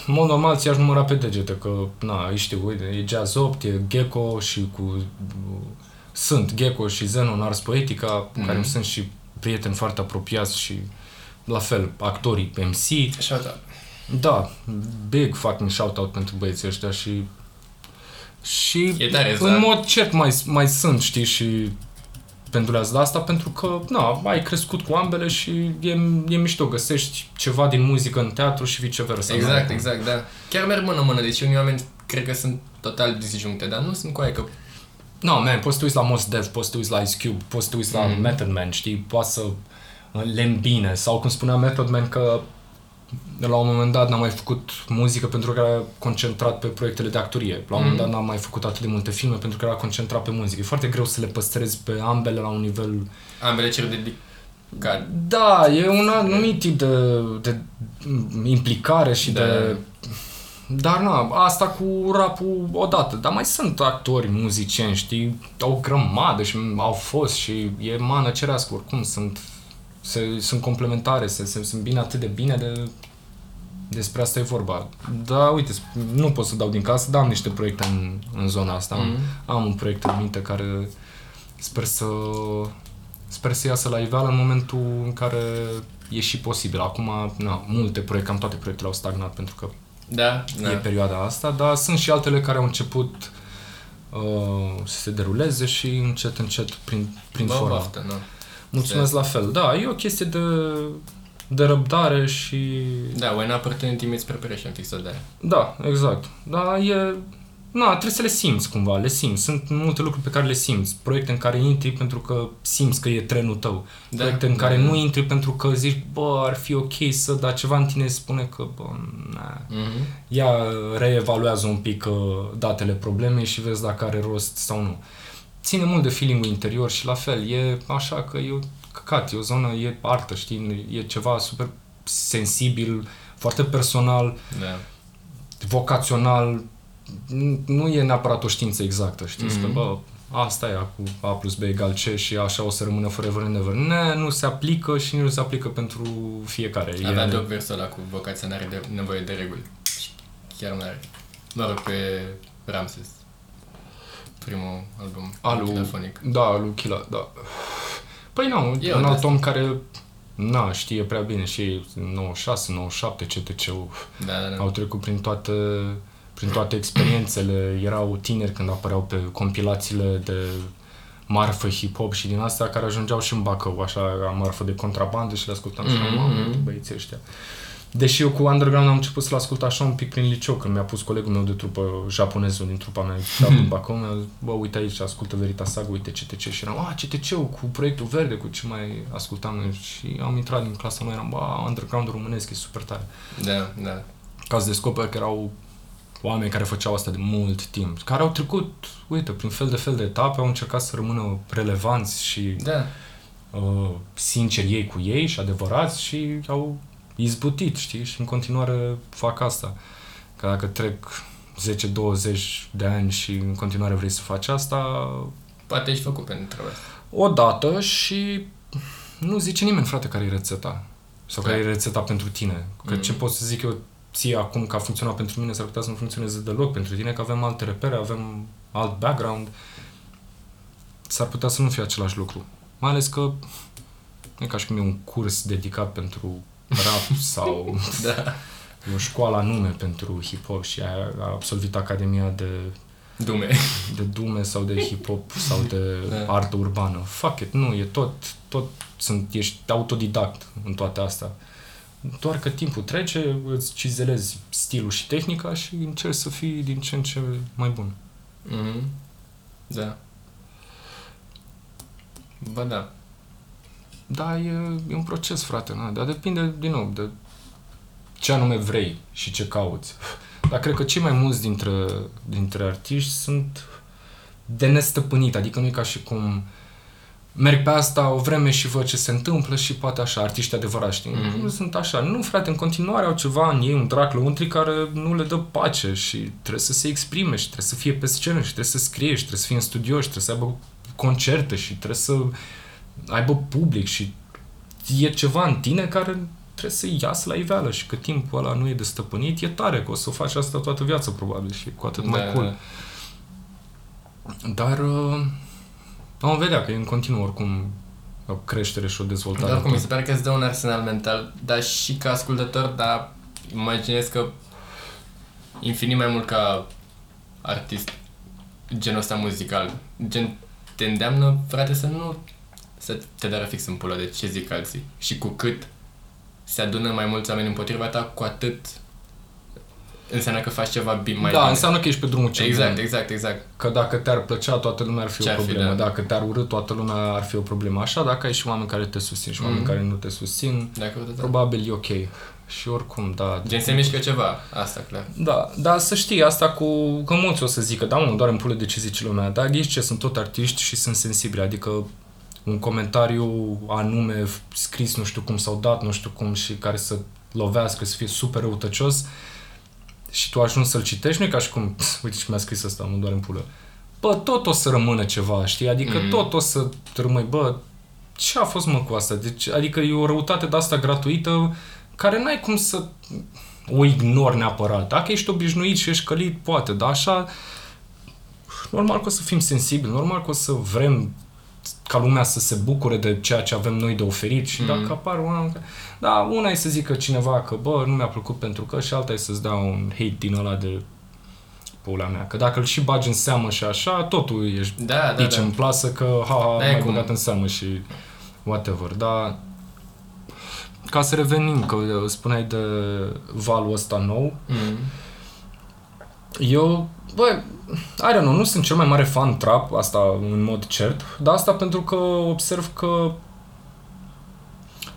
În mod normal ți-aș număra pe degete, că, na, îi știu, uite, e Jazz opt, e Gecko și cu... Sunt Gecko și Zenon, Ars Poetica, mm-hmm. care îmi sunt și prieteni foarte apropiați și la fel, actorii pe M C. Shout-out. Da, big fucking shout-out pentru băieții ăștia și... Și tare, în exact. mod cert mai, mai sunt, știi, și pentru asta, pentru că, na, ai crescut cu ambele și e, e mișto, găsești ceva din muzică în teatru și viceversa. Exact, da? exact, da. Chiar merg mână-mână, deci unii oameni cred că sunt total disjuncte, dar nu sunt cu aia că... No, man, poți să te uiți la Mos Def, poți să te uiți la Ice Cube, poți să te uiți mm. la Method Man, știi? Poate să le îmbine. Sau cum spunea Method Man că la un moment dat n-a mai făcut muzică pentru că era concentrat pe proiectele de actorie. La un moment dat n-a mai făcut atât de multe filme pentru că era concentrat pe muzică. E foarte greu să le păstrezi pe ambele la un nivel... Ambele cer dedicat. Da, e un anumit tip de, de implicare și de... de... Dar na, asta cu rapul odată, dar mai sunt actori, muzicieni, știi, au grămadă și au fost și e mană cerească, oricum sunt, se, sunt complementare, se, se, sunt bine atât de bine, de despre asta e vorba. Dar uite, nu pot să dau din casă, dar am niște proiecte în, în zona asta, mm-hmm. am un proiect în minte care sper să, sper să iasă la iveală în momentul în care e și posibil. Acum, na, multe proiecte, am toate proiectele au stagnat pentru că Da, e da. perioada asta, dar sunt și altele care au început uh, să se deruleze și încet, încet, prin, prin Bă, forma. Baftă, da. Mulțumesc se... la fel. Da, e o chestie de, de răbdare și... Da, when opportunity meets preparation, fix-o de aia. Da, exact. Da, e, na, trebuie să le simți cumva, le simți. Sunt multe lucruri pe care le simți. Proiecte în care intri pentru că simți că e trenul tău. Da, proiecte în da, care da. nu intri pentru că zici, bă, ar fi ok să, dar ceva în tine spune că, bă, na. Mm-hmm. Ia reevaluează un pic uh, datele problemei și vezi dacă are rost sau nu. Ține mult de feeling-ul interior și la fel, e așa că e o căcat, e o zonă, e artă, știi, e ceva super sensibil, foarte personal, da. vocațional, nu e neapărat o știință exactă, știi, mm-hmm. că bă, asta e cu A plus B egal C și așa o să rămână forever and ever. Ne, nu se aplică și nu se aplică pentru fiecare. Avea de o versul ăla cu vocația n-are de, nevoie de reguli. Chiar n-are. Mă rog, pe Ramses. Primul album alu, chilafonic. Da, alu Chila, da. Păi nu, e un alt om care na, știe prea bine și nouăzeci și șase, nouăzeci și șapte C T C-ul da, da, da. Au trecut prin toate prin toate experiențele, erau tineri când apăreau pe compilațiile de marfă hip-hop și din astea care ajungeau și în Bacău, așa, marfă de contrabandă și le ascultam mm-hmm. și la mamă, băieții ăștia. Deși eu cu underground am început să-l ascult așa un pic prin liceu, când mi-a pus colegul meu de trupă, japonezul din trupa mea, din Bacău, mi-a zis, bă, uite aici, ascultă Veritasag, uite C T C și eram, a, C T C-ul cu Proiectul Verde, cu ce mai ascultam și am intrat din clasa mea, eram, bă, underground românesc, e super tare. Da, da. Ca să descoperi că erau oameni care făceau asta de mult timp, care au trecut, uite, prin fel de fel de etape, au încercat să rămână relevanți și da. uh, sinceri ei cu ei și adevărați și au izbutit, știi? Și în continuare fac asta. Că dacă trec zece douăzeci de ani și în continuare vrei să faci asta... Poate ești făcut pentru asta. Odată și nu zice nimeni, frate, care e rețeta. Sau da. care e rețeta pentru tine. Că mm. ce pot să zic eu ție acum că a funcționat pentru mine, s-ar putea să nu funcționeze deloc pentru tine, că avem alte repere, avem alt background. S-ar putea să nu fie același lucru. Mai ales că e ca și cum e un curs dedicat pentru rap sau da. o școală anume pentru hip-hop și a absolvit Academia de Dume de Dume sau de hip-hop sau de da. artă urbană. Fuck it, nu, e tot, tot sunt, ești autodidact în toate astea. Doar că timpul trece, îți cizelezi stilul și tehnica și încerci să fii din ce în ce mai bun. Mm-hmm. Da. Ba da. Da, e, e un proces, frate, na? Dar depinde, din nou, de ce anume vrei și ce cauți. Dar cred că cei mai mulți dintre, dintre artiști sunt de nestăpânit, adică nu e ca și cum merg pe asta o vreme și văd ce se întâmplă și poate așa, artiști adevărați, știi? Mm-hmm. Nu sunt așa. Nu, frate, în continuare au ceva în ei, un drac lăuntri care nu le dă pace și trebuie să se exprime și trebuie să fie pe scenă și trebuie să scrie și trebuie să fie în studio și trebuie să aibă concerte și trebuie să aibă public și e ceva în tine care trebuie să iasă la iveală și că timpul ăla nu e de stăpânit, e tare că o să faci asta toată viața probabil și cu atât da. mai cool. Dar uh, am vedea că e în continuu oricum o creștere și o dezvoltare. Dar oricum mi se pare că îți dă un arsenal mental, dar și ca ascultător, dar imaginez că infinit mai mult ca artist genul ăsta muzical. Gen, te îndeamnă, frate, să nu să te dară fix în pula de ce zic alții. Și cu cât se adună mai mulți oameni împotriva ta, cu atât înseamnă că faci ceva bine mai da, bine. Da, înseamnă că ești pe drumul cel Exact, bun. exact, exact. Că dacă te-ar plăcea, toată lumea ar fi Ce-ar o problemă. Fi, da. Dacă te-ar urât, toată lumea ar fi o problemă. Așa, dacă ai și oameni care te susțin și oameni mm-hmm. care nu te susțin, dacă probabil e ok. Și oricum, da. Gen se mișcă ceva, asta clar. Da, dar să știi, asta cu că mulți o să zică, da, nu doar în pula de ce zice lumea, dar ghici ce, sunt tot artiști și sunt sensibili, adică un comentariu anume scris, nu știu cum, sau dat, nu știu cum și care să lovească, să fie super răutăcios și tu ajungi să-l citești, nu e ca și cum, pf, uite și cum mi-a scris ăsta, nu doar în pulă. Bă, tot o să rămână ceva, știi? Adică mm. tot o să rămâi, bă, ce a fost mă cu asta? Deci, adică e o răutate de asta gratuită care n-ai cum să o ignori neapărat. Dacă ești obișnuit și ești călit, poate, dar așa normal că o să fim sensibili, normal că o să vrem ca lumea să se bucure de ceea ce avem noi de oferit și mm-hmm. dacă apar oameni care... Da, una e să zică cineva că bă, nu mi-a plăcut pentru că și alta e să-ți dea un hate din ăla de pula mea. Că dacă îl și bagi în seamă și așa, totul ești da, da, aici da. în plasă că ha, ha, da, mai băgat în seamă și whatever. Dar ca să revenim, că spuneai de valul ăsta nou, mm-hmm. Eu, bă, I don't know, nu sunt cel mai mare fan trap, asta în mod cert, dar asta pentru că observ că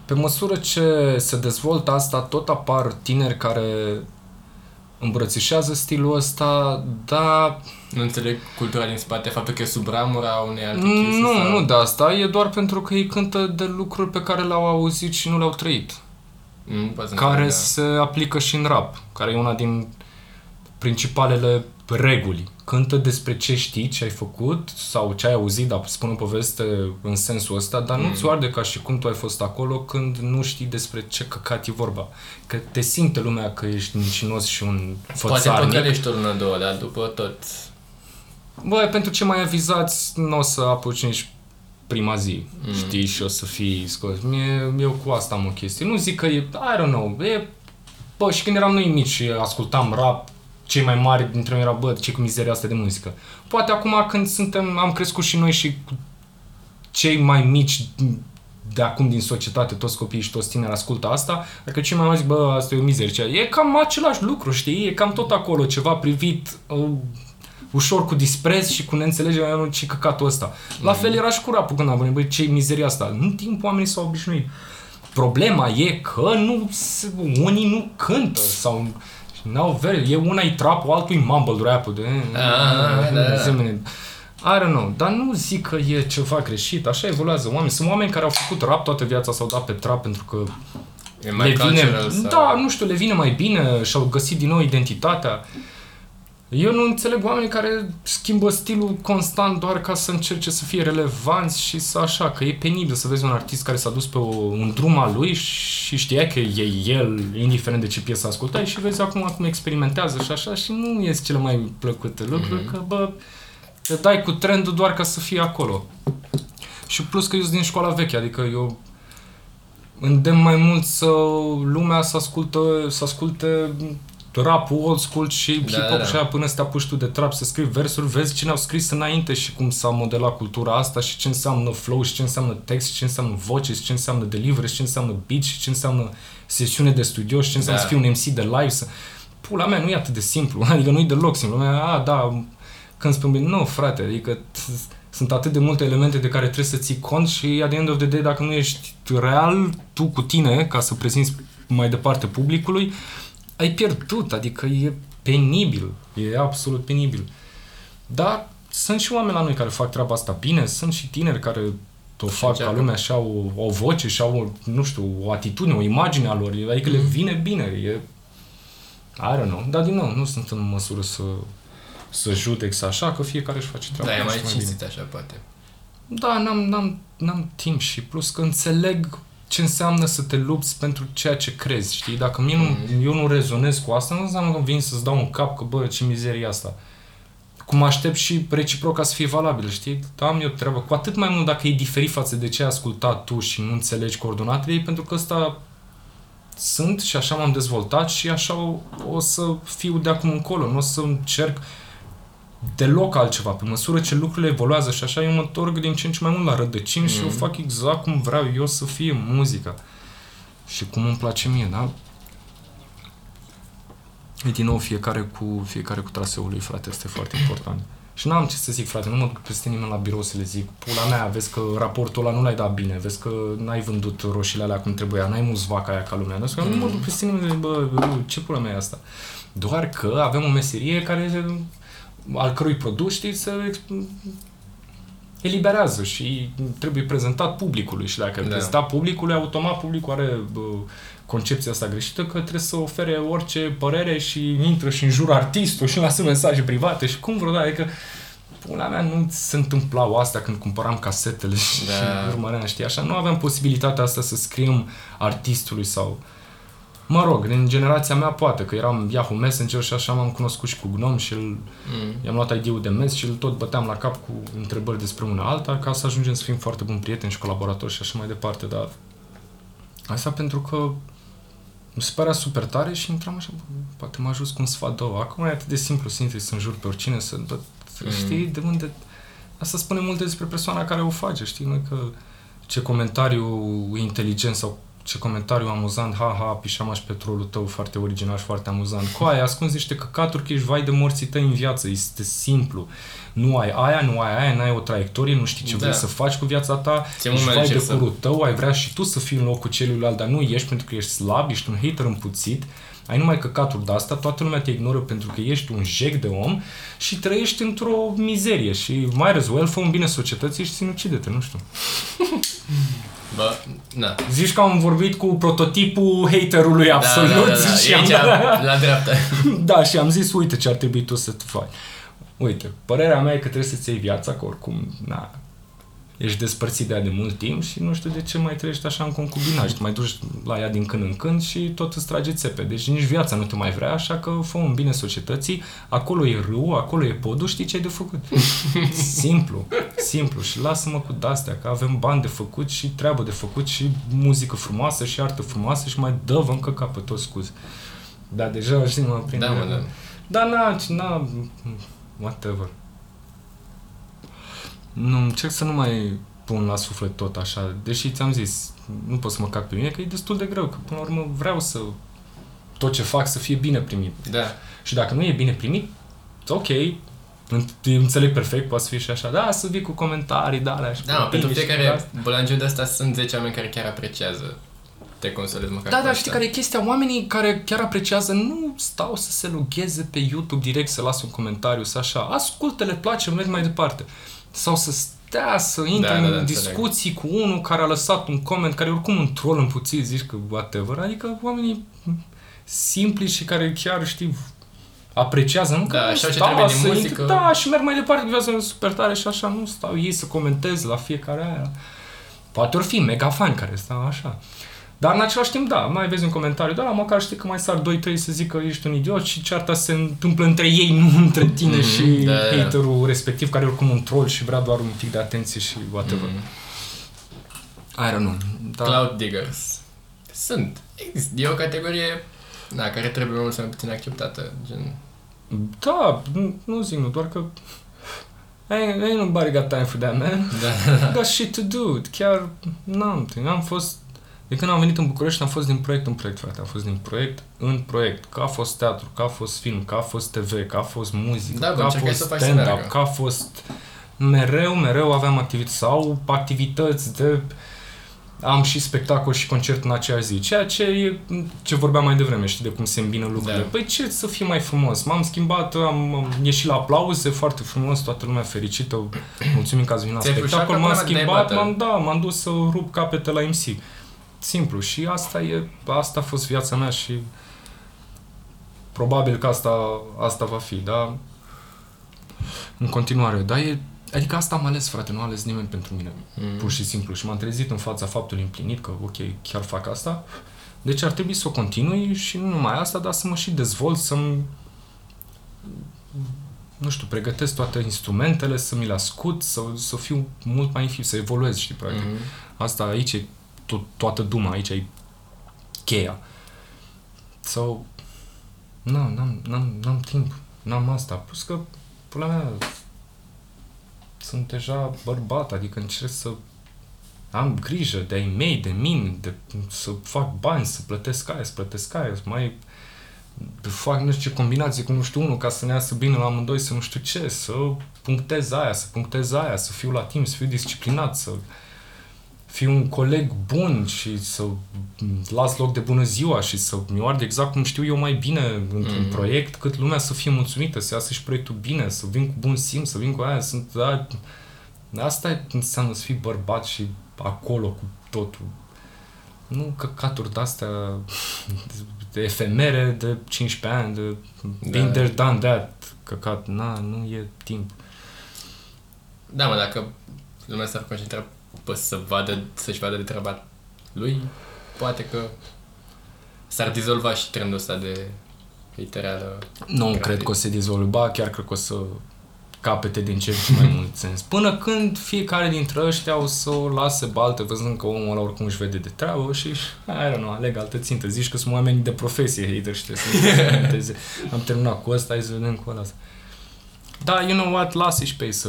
pe măsură ce se dezvoltă asta, tot apar tineri care îmbrățișează stilul ăsta, dar... Nu înțeleg cultura din spate, faptul că e sub ramura unei alte chestii. Nu, sau... nu de asta, e doar pentru că ei cântă de lucruri pe care le-au auzit și nu le-au trăit. Mm, care se aplică și în rap, care e una din principalele reguli. Cântă despre ce știi, ce ai făcut sau ce ai auzit, dar spun o poveste în sensul ăsta, dar mm. nu-ți oarde ca și cum tu ai fost acolo când nu știi despre ce căcat e vorba. Că te simte lumea că ești nicinos și un fățarnic. Poate păcălești o lună, două, dar după tot... Băi, pentru ce mai avizați, nu o să apuci nici prima zi, mm. știi, și o să fii scos. Mie, eu cu asta am o chestie. Nu zic că e, I don't know, e... Bă, și când eram noi mici și ascultam rap, cei mai mari dintre noi era, bă, ce cu mizeria asta de muzică. Poate acum când suntem, am crescut și noi și cei mai mici de acum din societate, toți copiii și toți tineri ascultă asta, adică cei mai mari zic, bă, asta e o mizerie. E cam același lucru, știi? E cam tot acolo, ceva privit uh, ușor cu dispreț și cu neînțelegerea, nu, ce căcatul ăsta. La fel era și cu rapul când am venit, bă, ce e mizeria asta? În timp oamenii s-au obișnuit. Problema e că nu, unii nu cântă sau... N-au veri, e una-i trap, altul-i mumble rap-ul de... I don't know, dar nu zic că e ceva greșit, așa evoluează oamenii. Sunt oameni care au făcut rap toată viața, s-au dat pe trap pentru că e mai le vine... Sau... Da, nu știu, le vine mai bine și-au găsit din nou identitatea. Eu nu înțeleg oamenii care schimbă stilul constant doar ca să încerce să fie relevanți și să așa, că e penibil să vezi un artist care s-a dus pe o, un drum al lui și știa că e el, indiferent de ce piesă ascultai, și vezi acum cum experimentează și așa și nu ies cele mai plăcute lucruri, mm-hmm. că bă, te dai cu trendul doar ca să fii acolo. Și plus că eu sunt din școala veche, adică eu îndemn mai mult să lumea să ascultă, să asculte rap-ul, old school și hip-hop da, da. Și aia până să te apuci tu de trap să scrii versuri, vezi cine au scris înainte și cum s-a modelat cultura asta și ce înseamnă flow și ce înseamnă text și ce înseamnă voce și ce înseamnă delivery și ce înseamnă beat și ce înseamnă sesiune de studio și ce înseamnă da. Să fii un M C de live. Să... Pula mea, nu e atât de simplu, adică nu e deloc simplu. Lumea, a, da, când spun, nu, frate, adică sunt atât de multe elemente de care trebuie să ții cont și at the end of the day, dacă nu ești real tu cu tine ca să prezinți mai departe publicului, ai pierdut, adică e penibil, e absolut penibil. Dar sunt și oameni la noi care fac treaba asta bine, sunt și tineri care o fac ca lumea și au o voce și au, nu știu, o atitudine, o imagine a lor, adică mm-hmm. le vine bine, e... I don't know, dar din nou, nu sunt în măsură să, să judec, să așa, că fiecare își face treaba. Da, e mai cinstit așa, poate. Da, n-am, n-am, n-am timp și plus că înțeleg ce înseamnă să te lupți pentru ceea ce crezi, știi? Dacă mie nu, eu nu rezonez cu asta, nu înseamnă că vin să-ți dau un cap că, bă, ce mizerie asta. Cum aștept și reciproc ca să fie valabil, știi? Am eu treabă. Cu atât mai mult dacă e diferit față de ce ai ascultat tu și nu înțelegi coordonatele ei, pentru că ăsta sunt și așa m-am dezvoltat și așa o, o să fiu de acum încolo. Nu o să încerc deloc altceva. Pe măsură ce lucrurile evoluează și așa, eu mă întorc din ce în ce mai mult la rădăcini mm-hmm. și eu fac exact cum vreau eu să fie muzica. Și cum îmi place mie, da? E din nou fiecare cu, fiecare cu traseul lui, frate, este foarte important. Și n-am ce să zic, frate, nu mă duc peste nimeni la birou să le zic, pula mea, vezi că raportul ăla nu l-ai dat bine, vezi că n-ai vândut roșiile alea cum trebuia, n-ai mult vaca aia ca lumea. Mm-hmm. Nu mă duc peste nimeni, bă, ce pula mea e asta? Doar că avem o meserie care... al cărui produs, știi, se eliberează și trebuie prezentat publicului și dacă îl da. Prezenta publicului, automat publicul are bă, concepția asta greșită că trebuie să ofere orice părere și intră și în jur artistul și lasă mesaje private și cum vreo, da, adică pula mea nu se întâmplau asta când cumpăram casetele și, da. Și urmăream, știi, așa, nu aveam posibilitatea asta să scriem artistului sau... Mă rog, din generația mea poate, că eram Yahoo Messenger și așa m-am cunoscut și cu Gnom și îl, mm. i-am luat I D-ul de mes și îl tot băteam la cap cu întrebări despre una alta ca să ajungem să fim foarte buni prieteni și colaboratori și așa mai departe, dar asta pentru că mi se părea super tare și intram așa, poate m-a ajuns cu un sfat două. Acum e atât de simplu să intri, să înjur pe oricine, să bă, mm. știi de unde... Asta spune multe despre persoana care o face, știi, nu că ce comentariu inteligent sau ce comentariu amuzant, ha, ha, pișama și petrolul tău, foarte original și foarte amuzant. Cu aia ascunzi niște căcaturi că ești vai de morții tăi în viață, este simplu. Nu ai aia, nu ai aia, n-ai o traiectorie, nu știi ce da. vrei să faci cu viața ta, ce ești vai de curul să... tău, ai vrea și tu să fii în locul celuilalt, dar nu ești pentru că ești slab, ești un hater împuțit, ai numai căcaturi de asta, toată lumea te ignoră pentru că ești un jec de om și trăiești într-o mizerie și might as well, fă un bine societății și sinucide-te, nu știu. Bă, na. Zici că am vorbit cu prototipul haterului absolut da, da, da, da. și am... am la dreapta. Da, și am zis, uite ce ar trebui tu să faci. Uite, părerea mea e că trebuie să-ți iei viața, că oricum, na, ești despărțit de ea de mult timp și nu știu de ce mai trăiești așa în concubinaj. Te mai duci la ea din când în când și tot îți trage țepe. Deci nici viața nu te mai vrea, așa că fă un bine societății. Acolo e râul, acolo e podul, știi ce ai de făcut. Simplu, simplu. Și lasă-mă cu de-astea, că avem bani de făcut și treabă de făcut și muzică frumoasă și artă frumoasă și mai dă-vă încă capăt, o scuz. Dar deja, știi, mă prind. Da, mă, da. Dar na, na, whatever. Nu, încerc să nu mai pun la suflet tot așa, deși ți-am zis, nu pot să mă cac pe mine, că e destul de greu, că până la urmă vreau să tot ce fac să fie bine primit. Da. Și dacă nu e bine primit, ok, înțeleg perfect, poate să fie și așa, da, să vii cu comentarii, da, alea și da, pentru fiecare bălangiul de asta sunt zece oameni care chiar apreciază. Te consolezi măcar. Da, da, știi care e chestia? Oamenii care chiar apreciază nu stau să se logheze pe YouTube direct, să lasă un comentariu, să așa, ascultă, le place, merg mai departe. Sau să stea, să intre da, da, da, în discuții cu unul care a lăsat un coment, care oricum un troll în puțin, zici că whatever, adică oamenii simpli și care chiar, știi, apreciază, nu? Că da, nu stau să intre, da, și merg mai departe cu viața super tare și așa, nu stau ei să comentez la fiecare aia. Poate ori fi mega fan care stau așa. Dar în același timp, da, mai vezi un comentariu, da, măcar știi că mai sar doi trei să zic că ești un idiot și cearta se întâmplă între ei, nu între tine mm-hmm, și da, haterul da. respectiv, care e oricum un troll și vrea doar un pic de atenție și whatever. Mm. I don't know. Da. Cloud diggers. Sunt. Există. E o categorie da, care trebuie mult să mai puțin acceptată. Gen... Da, nu, nu zic, nu, doar că... Ain't, ain't nobody got time for that, man. Da. Got shit to do. Chiar n-am. Am fost... De când am venit în București, am fost din proiect în proiect, frate, am fost din proiect în proiect, că a fost teatru, că a fost film, că a fost T V, că a fost muzică, da, că a fost stand-up, că a fost... Mereu, mereu aveam activități sau activități de... Am și spectacol și concert în aceeași zi, ceea ce e ce vorbeam mai devreme, știi, de cum se îmbină lucrurile. Da. Păi ce să fie mai frumos? M-am schimbat, am ieșit la aplauze, foarte frumos, toată lumea fericită, mulțumim că ați venit la spectacol, m-am schimbat, m-am, da, m-am dus să rup capete la M C. Simplu. Și asta e, asta a fost viața mea și probabil că asta, asta va fi, dar în continuare. Dar e, adică asta am ales, frate, nu a ales nimeni pentru mine, mm. pur și simplu. Și m-am trezit în fața faptului împlinit că, ok, chiar fac asta, deci ar trebui să o continui și nu numai asta, dar să mă și dezvolt, să-mi, nu știu, pregătesc toate instrumentele, să mi le ascult, să, să fiu mult mai înfipt, să evoluez, știi, practic. Mm. Asta aici e To- toată duma, aici e cheia. So, nu, n-am, n-am, n-am timp, n-am asta. Plus că, pula mea, sunt deja bărbat, adică încerc să am grijă de ai mei, de mine, de, să fac bani, să plătesc aia, să plătesc aia, să mai fac nu știu ce combinații cu nu știu unul ca să ne iasă bine la amândoi, să nu știu ce, să punctez aia, să punctez aia, să fiu la timp, să fiu disciplinat, să... fii un coleg bun și să las loc de bună ziua și să mi-o ard exact cum știu eu mai bine într-un mm-hmm. proiect, cât lumea să fie mulțumită, să iasă și proiectul bine, să vin cu bun simț, să vin cu aia. Sunt, da, asta înseamnă să fii bărbat și acolo cu totul. Nu căcaturi de-astea de efemere de cincisprezece ani, de been there, done that, căcat, na, nu e timp. Da, mă, dacă lumea s-ar concentra poți să vadă, să-și vadă de treaba lui, poate că s-ar dizolva și trendul ăsta de literală. Nu, grafic. Cred că o se dizolva, chiar cred că o să capete din ce mai mult sens. Până când fiecare dintre ăștia o să o lase baltă, văzând că omul ăla oricum își vede de treabă și, I don't know, aleg altă țintă. Zici că sunt oameni de profesie, hater, și trebuie să am terminat cu ăsta, hai să vedem cu ăla. Da, you know what, lasă-i pe ei să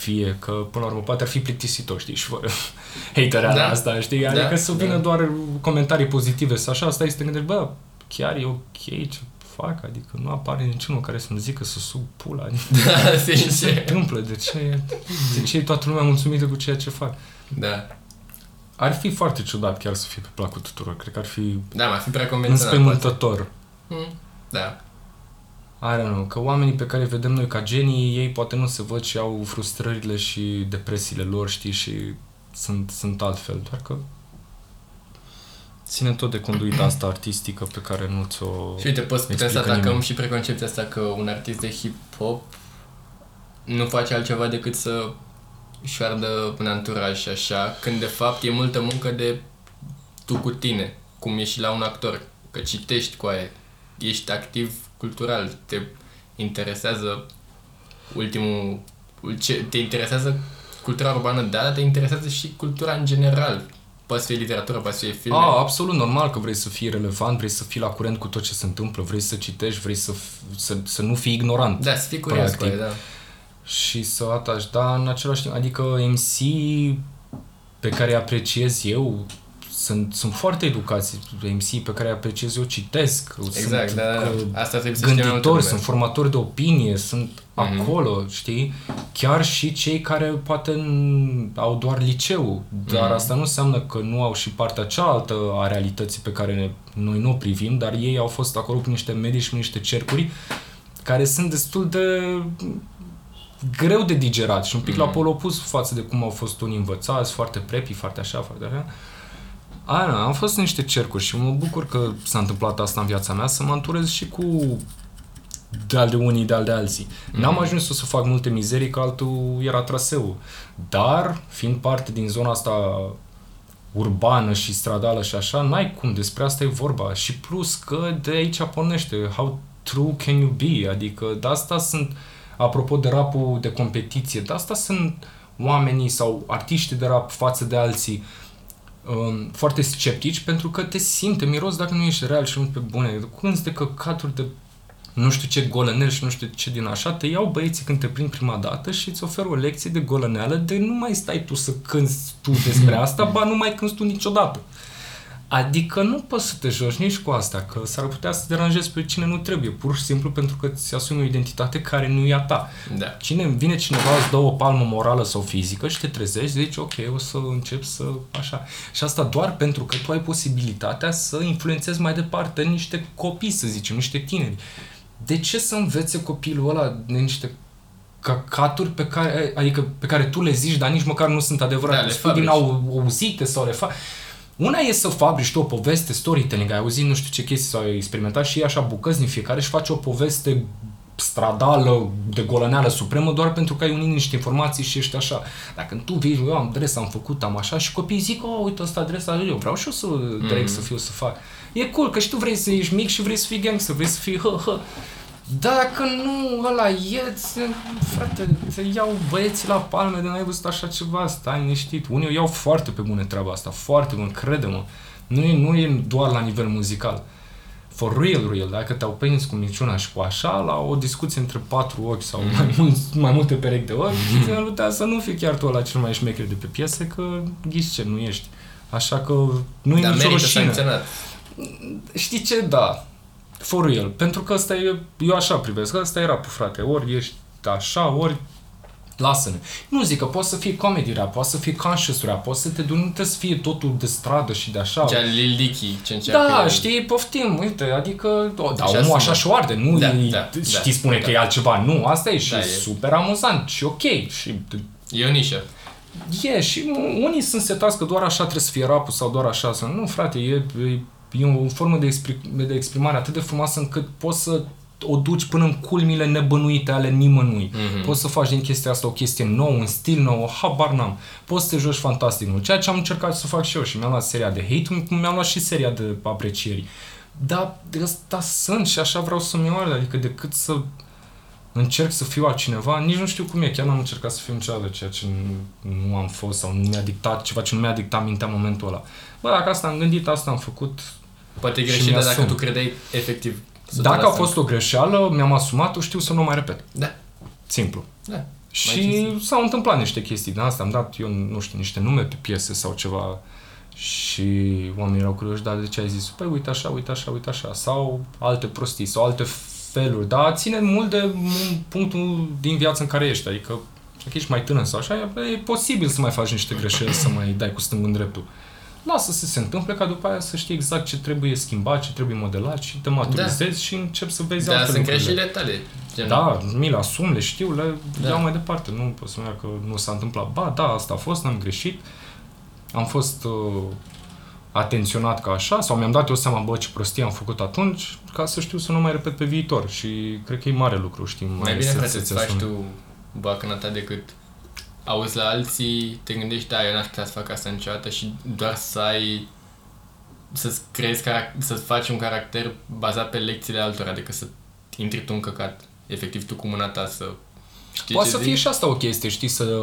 fie, că până la urmă poate ar fi plictisitor, știi, și fără haterea da. Asta, știi, adică da. Să vină da. Doar comentarii pozitive sau așa, stai să te gândești, bă, chiar e ok ce fac, adică nu apare niciunul care să-mi zică să sug pula, adică da, ce se întâmplă, de ce, de ce e toată lumea mulțumită cu ceea ce fac. Da. Ar fi foarte ciudat chiar să fie pe placul tuturor, cred că ar fi, da, m-ar fi prea convențional, înspăimântător. Da. I don't know, că oamenii pe care vedem noi ca genii, ei poate nu se văd și au frustrările și depresiile lor, știi, și sunt, sunt altfel, doar că ține tot de conduita asta artistică pe care nu ți-o... Și uite, poți putea să atacăm nimeni. Și preconcepția asta că un artist de hip-hop nu face altceva decât să șoardă un anturaj și așa, când de fapt e multă muncă de tu cu tine, cum e și la un actor, că citești cu aia, ești activ cultural, te interesează ultimul... Te interesează cultura urbană, da, dar te interesează și cultura în general. Poate să fie literatură, poate să fie filme. Ah, absolut normal că vrei să fii relevant, vrei să fii la curent cu tot ce se întâmplă, vrei să citești, vrei să, să, să nu fii ignorant. Da, să fii curios cu aia, da. Și să ataci, da, în același timp, adică M C pe care îi apreciez eu, Sunt, sunt foarte educați M C pe care îi apreciez eu, citesc, exact, sunt da, asta gânditori, sunt formatori de opinie, sunt mm-hmm. acolo, știi? Chiar și cei care poate au doar liceu, dar mm-hmm. asta nu înseamnă că nu au și partea cealaltă a realității pe care ne, noi nu o privim, dar ei au fost acolo cu niște medii și niște cercuri care sunt destul de greu de digerat și un pic mm-hmm. la pol opus față de cum au fost unii învățați, foarte prepi, foarte așa, foarte așa. Ana, am fost în niște cercuri și mă bucur că s-a întâmplat asta în viața mea, să mă înturez și cu de-al de unii, de-al de alții. Mm-hmm. N-am ajuns să fac multe mizerii, că altul era traseul. Dar, fiind parte din zona asta urbană și stradală și așa, n-ai cum, despre asta e vorba. Și plus că de aici pornește, how true can you be? Adică de asta sunt, apropo de rapul de competiție, de asta sunt oamenii sau artiștii de rap față de alții foarte sceptici, pentru că te simte miros dacă nu ești real și nu pe bune. Cânți de căcaturi de nu știu ce golănel și nu știu ce din așa, te iau băieții când te prind prima dată și îți oferă o lecție de golăneală de nu mai stai tu să cânți tu despre asta, ba nu mai cânți tu niciodată. Adică nu poți să te joci nici cu asta, că s-ar putea să deranjezi pe cine nu trebuie, pur și simplu pentru că îți asumi o identitate care nu e a ta. Da. Cine vine cineva, îți dă o palmă morală sau fizică și te trezești, zici ok, o să încep să așa. Și asta doar pentru că tu ai posibilitatea să influențezi mai departe niște copii, să zicem, niște tineri. De ce să învețe copilul ăla de niște căcaturi pe care, adică pe care tu le zici, dar nici măcar nu sunt adevărate, da, le fabrici. Din auzite sau le faci. Una e să fabrici tu o poveste, storytelling, ai auzit nu știu ce chestii sau ai experimentat și e așa bucăți din fiecare și faci o poveste stradală, de golăneală supremă doar pentru că ai unit niște informații și ești așa. Dacă când tu vii, eu am dres, am făcut, am așa și copiii zic, oh, uite ăsta adresa lui, eu vreau și eu să trec, mm-hmm. să fiu, să fac. E cool, că și tu vrei să ești mic și vrei să fii gangster, vrei să fii hă, hă. Dacă nu ăla e, frate, te iau băieții la palme de n-ai văzut așa ceva, stai neștit. Unii o iau foarte pe bune treaba asta, foarte bun, crede-mă. Nu e, nu e doar la nivel muzical. For real, real, dacă te-au prins cu niciuna și cu așa, la o discuție între patru ochi sau mai, mulți, mai multe perechi de ochi, ți-a luat să nu fii chiar tu ăla cel mai șmecher de pe piese, că ghiși ce, nu ești. Așa că nu e dar nicio rușine. Știi ce? Da. For real. Pentru că ăsta e, eu așa privesc, ăsta e rapul, frate. Ori ești așa, ori lasă-ne. Nu zic că poți să fii comedy rap, poți să fii conscious rap, poți să te duci, nu trebuie să fie totul de stradă și de așa. Cea lilichii ce încearcă. Da, știi, poftim, uite, adică, o, da, omul așa și-o arde, nu da, e, da, știi, da, spune da. Că e altceva. Nu, asta e și da, e super amuzant și ok. Și e o nișă. E, și unii sunt setați că doar așa trebuie să fie rapul sau doar așa. Sau, nu, frate, e... e e o formă de, exprim- de exprimare atât de frumoasă încât poți să o duci până în culmile nebănuite ale nimănui. Mm-hmm. Poți să faci din chestia asta o chestie nouă, un stil nou, o habar n-am. Poți să te joci fantastic, nu? Ceea ce am încercat să fac și eu și mi-am luat seria de hate, cum mi-am luat și seria de aprecieri. Dar ăsta sunt și așa vreau să-mi iau, adică decât să încerc să fiu altcineva, nici nu știu cum e, chiar n-am încercat să fiu niciodată ceea ce nu, nu am fost sau nu mi-a dictat, ceva ce nu mi-a dictat mintea în momentul ăla. Bă, dacă asta am gândit, asta am făcut. Poate greșit, dar dacă tu credeai efectiv. Dacă a fost o greșeală, mi-am asumat-o, știu să nu o mai repet. Da. Simplu. Da. Și s-au întâmplat niște chestii din asta, am dat, eu nu știu, niște nume pe piese sau ceva și oamenii erau curioși, dar de ce ai zis? Păi uite așa, uite așa, uite așa, sau alte prostii, sau alte feluri, dar ține mult de punctul din viață în care ești, adică dacă ești mai tânăr sau așa, e posibil să mai faci niște greșeli, să mai dai cu stângul în dreptul. Lasă să se întâmple, ca după aia să știi exact ce trebuie schimbat, ce trebuie modelat și te maturizezi, da, și începi să vezi, da, alte lucruri. Da, sunt greșelile tale. Gen. Da, mi le asum, le știu, le da. Iau mai departe. Nu pot să-mi iau că nu s-a întâmplat. Ba, da, asta a fost, n-am greșit. Am fost uh, atenționat ca așa sau mi-am dat eu seama, bă, ce prostie am făcut atunci, ca să știu să nu mai repet pe viitor. Și cred că e mare lucru, știi? Mai, mai bine, frate, să-ți faci tu bacana ta decât... auzi la alții, te gândești, da, eu n-aș putea să fac asta niciodată și doar să ai, să-ți creezi, să-ți faci un caracter bazat pe lecțiile altora, adică să intri tu în căcat, efectiv tu cu mâna ta să știi. Poate să fie și asta o chestie, știi, să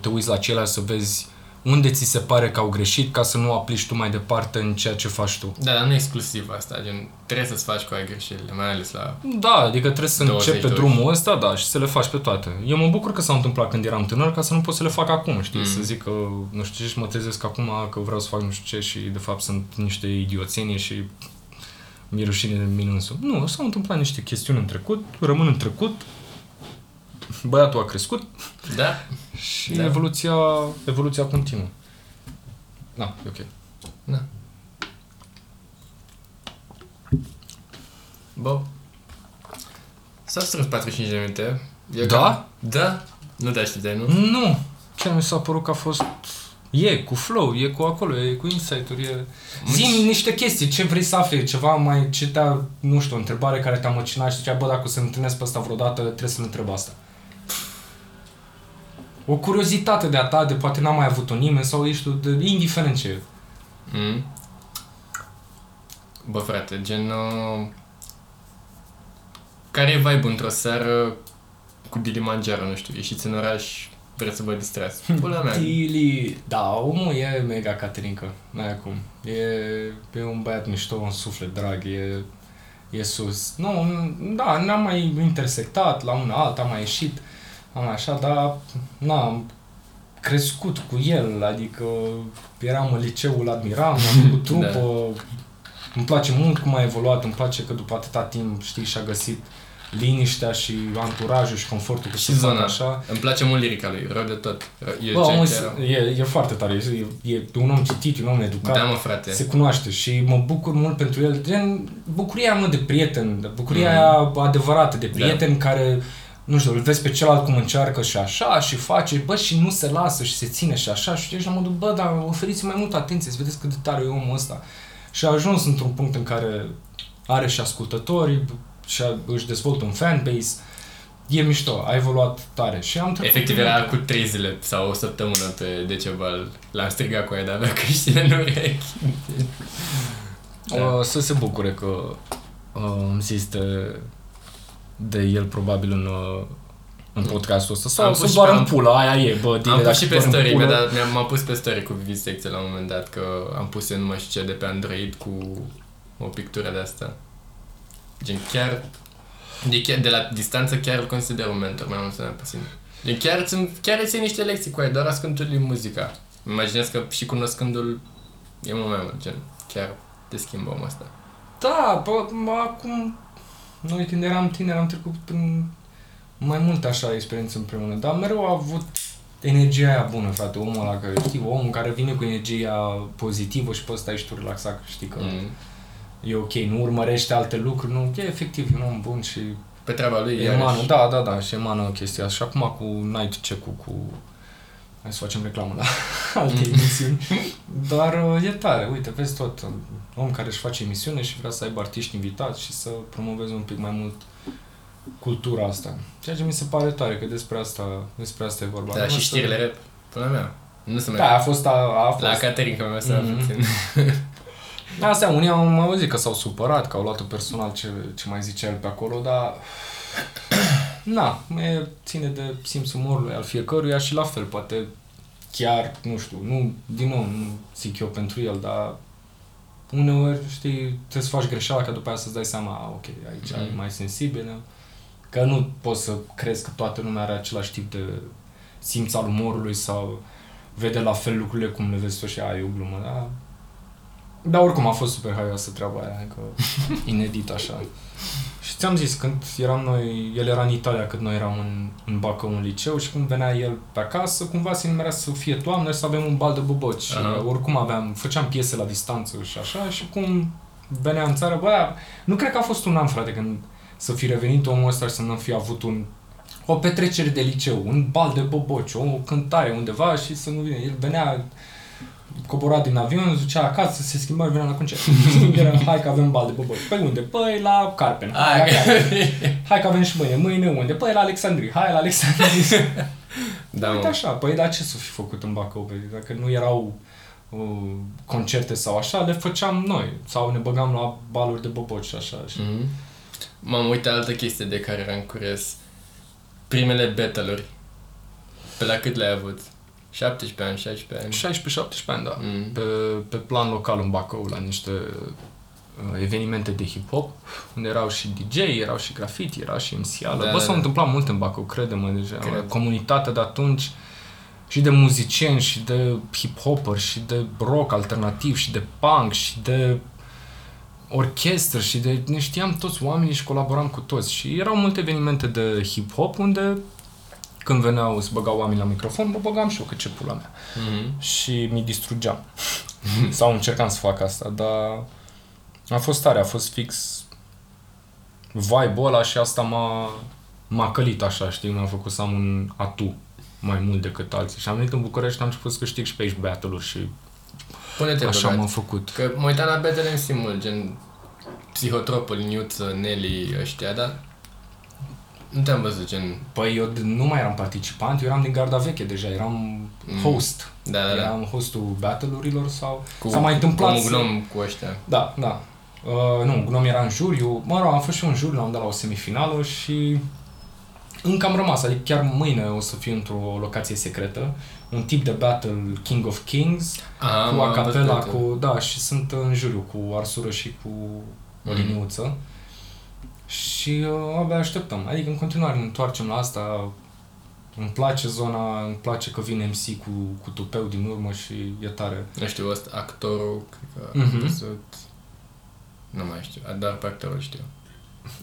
te uiți la ceilalți, să vezi unde ți se pare că au greșit, ca să nu aplici tu mai departe în ceea ce faci tu. Da, dar nu exclusiv asta, gen, trebuie să-ți faci cu aia greșelile, mai ales la... Da, adică trebuie să începi pe drumul ăsta, da, și să le faci pe toate. Eu mă bucur că s-a întâmplat când eram tânăr, ca să nu pot să le fac acum, știi, mm. să zic că, nu știu ce, și mă trezesc acum că vreau să fac nu știu ce și, de fapt, sunt niște idioțenie și mi-e rușine de mine însumi. Nu, s-au întâmplat niște chestiuni în trecut, rămân în trecut, băiatul a crescut, da. Și da. evoluția, evoluția continuă. Da, e ok. Da. Bă. S-a strâns patruzeci și cinci de minute. Eu da? Că... Da. Nu te așteptai, nu? Nu. Chiar mi s-a părut că a fost... E cu flow, e cu acolo, e cu insight-uri, e... Zi-mi niște chestii, ce vrei să afli, ceva mai... Ce te-a, nu știu, o întrebare care te-a măcinat și zicea, bă, dacă o să-mi întâlnesc pe ăsta vreodată, trebuie să-l întreb asta. O curiozitate de-a ta, de poate n-a mai avut-o nimeni sau ești de indiferent ce e. Mm. Bă, frate, gen... Uh... Care e vibe-ul într-o seară cu Dili Mangiaro, nu știu, ieșiți în oraș... Vreți să vă distrați. Pula mea. Dili, da, omul e mega Caterinca. N-ai acum. E, e un băiat mișto, un suflet drag, e, e sus. Nu, da, n-am mai intersectat la una alta, am mai ieșit, am așa, dar n-am crescut cu el, adică eram în liceu, îl admiram, am făcut trupă, da. Îmi place mult cum a evoluat, îmi place că după atâta timp, știi, și-a găsit liniștea și anturajul și confortul și zona. Așa. Îmi place mult lirica lui, rău de tot. E, bă, om, e, e foarte tare, e, e un om citit, un om educat, da, mă, frate. Se cunoaște și mă bucur mult pentru el. Gen, bucuria mă de prieten, bucuria mm. adevărată de prieten, da. Care, nu știu, îl vezi pe celălalt cum încearcă și așa și face, bă, și nu se lasă și se ține și așa și ești la modul, bă, dar oferiți mai multă atenție, să vedeți cât de tare e omul ăsta. Și a ajuns într-un punct în care are și ascultători, și își dezvoltă un fanbase, e mișto, a evoluat tare și am trecut... Efectiv era cu trei zile sau o săptămână pe Decebal, l-am strigat cu aia, dar avea căștile în urechi. Da. Să se bucure că îmi zis de, de el probabil în, în podcastul ăsta sau să doar în pula, aia e, bă, tine, am pus și pe story, pula... dar m-am pus pe story cu Vivisecție la un moment dat, că am pus eu nu mai știu ce de pe Android cu o pictură de asta. Gen chiar de, chiar, de la distanță chiar îl consider un mentor, mai mult sau mai puțin. Gen chiar, chiar îți iei niște lecții cu aia, doar ascultându-i muzica. Imaginez că și cunoscându-l e mult mai mult, gen, chiar te schimbă omul ăsta. Da, bă, acum, noi când eram tineri am trecut prin mai multe așa experiențe împreună, dar mereu a avut energia aia bună, frate, omul ăla care, știi, omul care vine cu energia pozitivă și poți stai și tu relaxat, știi că... Mm. E ok, nu urmărește alte lucruri, nu, e efectiv un om bun și... Pe treaba lui emană, da, da, da, și emană chestia asta. Și acum cu Night Check-ul, cu... Hai să facem reclamă la alte emisiuni. Dar e tare, uite, vezi tot, om care își face emisiune și vrea să aibă artiști invitați și să promoveze un pic mai mult cultura asta. Ceea ce mi se pare tare, că despre asta, despre asta e vorba. Da, și știrile rap, până la mea. Nu se mai... Da, a fost, a, a fost... La Caterinca mea să mm-hmm. Astea, unii am auzit că s-au supărat, că au luat-o personal ce, ce mai zicea el pe acolo, dar... Na, e, ține de simțul umorului al fiecăruia și la fel, poate chiar, nu știu, nu, din nou, nu zic eu pentru el, dar uneori, știi, trebuie să faci greșeala ca după aia să-ți dai seama, ok, aici mm. e mai sensibil, Că nu poți să crezi că toată lumea are același tip de simț al umorului sau vede la fel lucrurile cum le vezi tu și ai o glumă, da? Dar oricum a fost super haioasă treaba aia, că inedit așa. Și ți-am zis, când eram noi, el era în Italia când noi eram în, în Bacă, un liceu, și când venea el pe acasă, cumva se numerea să fie toamnă și să avem un bal de boboci. Și oricum aveam, făceam piese la distanță și așa, și cum venea în țară, bă, nu cred că a fost un an, frate, când să fi revenit omul ăsta și să nu fi avut un, o petrecere de liceu, un bal de boboci, o cântare undeva și să nu vină. El venea, cobora din avion, ducea acasă, se schimba și venea la concert. Era, hai că avem bal de boboci. Păi unde? Păi la Carpen. Hai, hai, hai. Hai că avem și mâine. Mâine unde? Păi la Alexandrie. Hai la Alexandrie. Da, uite așa, păi dar ce să fi făcut în Bacău? Dacă nu erau uh, concerte sau așa, le făceam noi. Sau ne băgam la baluri de boboci și așa. așa. Mm-hmm. M-am uitat altă chestie de care eram curios. Primele battle-uri. Pe la cât le-ai avut? șaptesprezece ani, șaisprezece ani? șaisprezece-șaptesprezece ani, da. Mm. Pe, pe plan local în Bacău, la niște uh, evenimente de hip-hop, unde erau și D J, erau și graffiti, era și M C-ală. Da, Bă, da, s-au da. întâmplat mult în Bacău, crede-mă deja. Cred. Comunitatea de atunci și de muzicieni și de hip-hopper și de rock alternativ și de punk și de orchestră și de... Ne știam toți oamenii și colaboram cu toți. Și erau multe evenimente de hip-hop unde... Când veneau să băgau oamenii la microfon, mă băgam și eu, că ce pula mea. Mm-hmm. Și mi distrugeam. Mm-hmm. Sau încercam să fac asta, dar a fost tare, a fost fix vibe-ul ăla și asta m-a, m-a călit așa, știi? Mi-a făcut să am un atu mai mult decât alții. Și am venit în București și am început să câștig și pe aici battle-uri și pune-te așa m-a făcut. Că mă uitam la battle M C mult, gen Psihotropul, Niuță, Nelly, ăștia, da? Nu te-am văzut, gen... Păi eu nu mai eram participant, eu eram din garda veche deja, eram host. Mm. Da, da, eram hostul battle-urilor sau... Cu, s-a mai întâmplat... Cu un Gnom, cu ăștia. Da, da. Uh, nu, Gnom era în juriu. Mă rog, am fost și un juriu, l-am dat la o semifinală și... Încă am rămas, adică chiar mâine o să fiu într-o locație secretă. Un tip de battle King of Kings, ah, cu acapela, cu... Da, și sunt în juriu, cu Arsură și cu o liniuță. Mm. Și uh, abia așteptăm. Adică în continuare ne întoarcem la asta. Îmi place zona, îmi place că vine M C cu, cu tupeu din urmă și e tare. Nu știu, ăsta, actorul, cred că am văzut... Nu mai știu, dar pe actorul știu.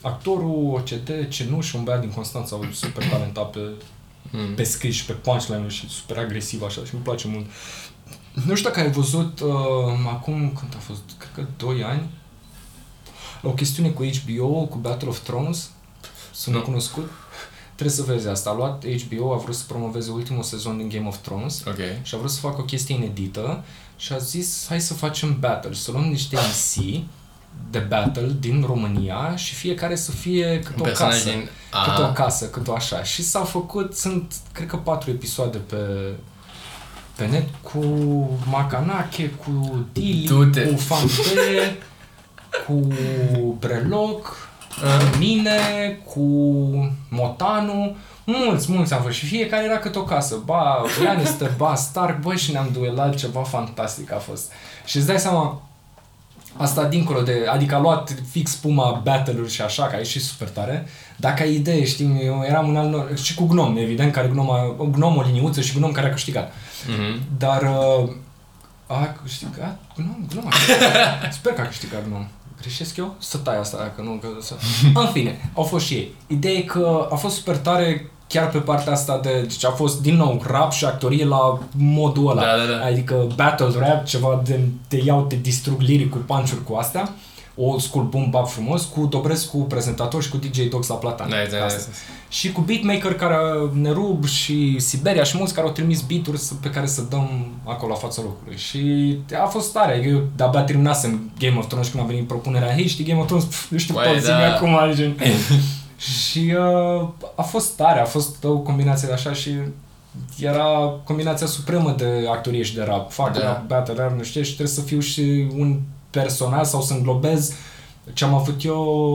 Actorul O C T, Cenuș, un băiat din Constanța, super talentat pe, mm. pe scris și pe punchline-uri și super agresiv așa și îmi place mult. Nu știu dacă ai văzut uh, acum, când a fost, cred că doi ani, o chestiune cu H B O, cu Battle of Thrones, sunt no. cunoscut, trebuie să vezi asta. A luat H B O, a vrut să promoveze ultimul sezon din Game of Thrones, okay. și a vrut să facă o chestie inedită și a zis hai să facem battle, să luăm niște M C de battle din România și fiecare să fie cât o casă, din... cât o casă, cât o așa. Și s-au făcut, sunt cred că patru episoade pe... pe net cu Macanache, cu Dili, Du-te. Cu Fante... cu Breloc, cu mine, cu Motanu, mulți, mulți am văzut și fiecare era cât o casă, ba Lannister, ba Stark, băi, și ne-am duelat, ceva fantastic a fost. Și îți dai seama, asta dincolo de, adică a luat fix puma battle-uri și așa, că a ieșit super tare, dar ca idee, știi, eu eram un alt, și cu Gnom, evident, care Gnom, a, Gnom o liniuță și Gnom care a câștigat, mm-hmm. dar a câștigat Gnom, Gnom a câștigat, sper că a câștigat Gnom. Greșesc eu? Să tai asta, dacă nu... Că să... În fine, au fost și ei. Ideea e că a fost super tare chiar pe partea asta de... Deci a fost din nou rap și actorie la modul ăla. Da, da, da. Adică battle rap, ceva de te iau, te distrug lirii cu punch-uri cu astea. Old school boom bap frumos, cu Dobrescu, prezentator și cu D J Tox la platan. Da, da, da, da. Și cu beatmaker care ne rub și Siberia și mulți care au trimis beaturi pe care să dăm acolo la fața locului. Și a fost tare. Eu de-abia terminasem Game of Thrones când a venit propunerea. Hei, știi Game of Thrones? Pf, nu știu, poți zi da. Acum. Și uh, a fost tare. A fost o combinație de așa și era combinația supremă de actorie și de rap. Fac da. rap, battle rap, nu știu, și trebuie să fiu și un personal sau să înglobez ce am avut eu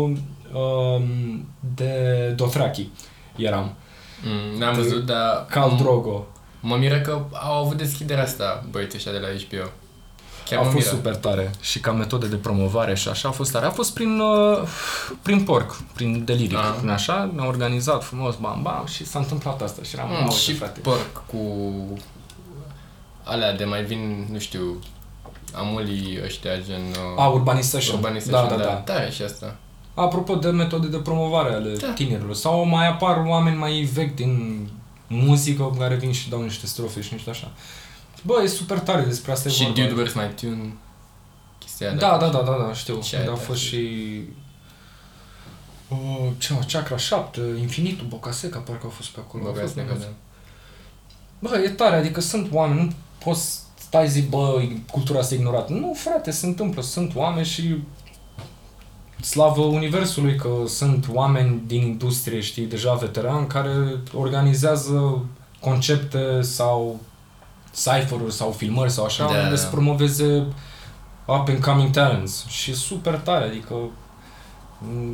um, de Dothraki eram. Mm, n-am de văzut, dar... Khal Drogo. Mă miră că au avut deschiderea asta băieții ăștia de la H B O. Chiar a fost mira. super tare și ca metodă de promovare și așa a fost tare. A fost prin, uh, prin porc, prin deliric, da. prin așa, ne-am organizat frumos, bam, bam și s-a întâmplat asta și eram mm, aute, și frate. porc cu alea de mai vin, nu știu, amulii ăștia gen... Uh, a, urbanization. Urbanization, da, da, da. Da, e și asta. Apropo de metode de promovare ale da. tinerilor, sau mai apar oameni mai vechi din muzică care vin și dau niște strofe și niște așa. Bă, e super tare, despre asta e și vorba. Și Dude Where's My Tune, chestia da, da, da, da, da, știu. A fost și... Uh, ce, Chakra șapte, Infinitul, Bocaseca, parcă au fost pe acolo. Bocaseca, da. Bă, e tare, adică sunt oameni, nu poți stai zi, bă, cultura asta ignorată. Nu, frate, se întâmplă, sunt oameni și... Slavă universului că sunt oameni din industrie, știi, deja veterani, care organizează concepte sau... cypher-uri sau filmări sau așa, da, unde se promoveze up-and-coming talents și super tare, adică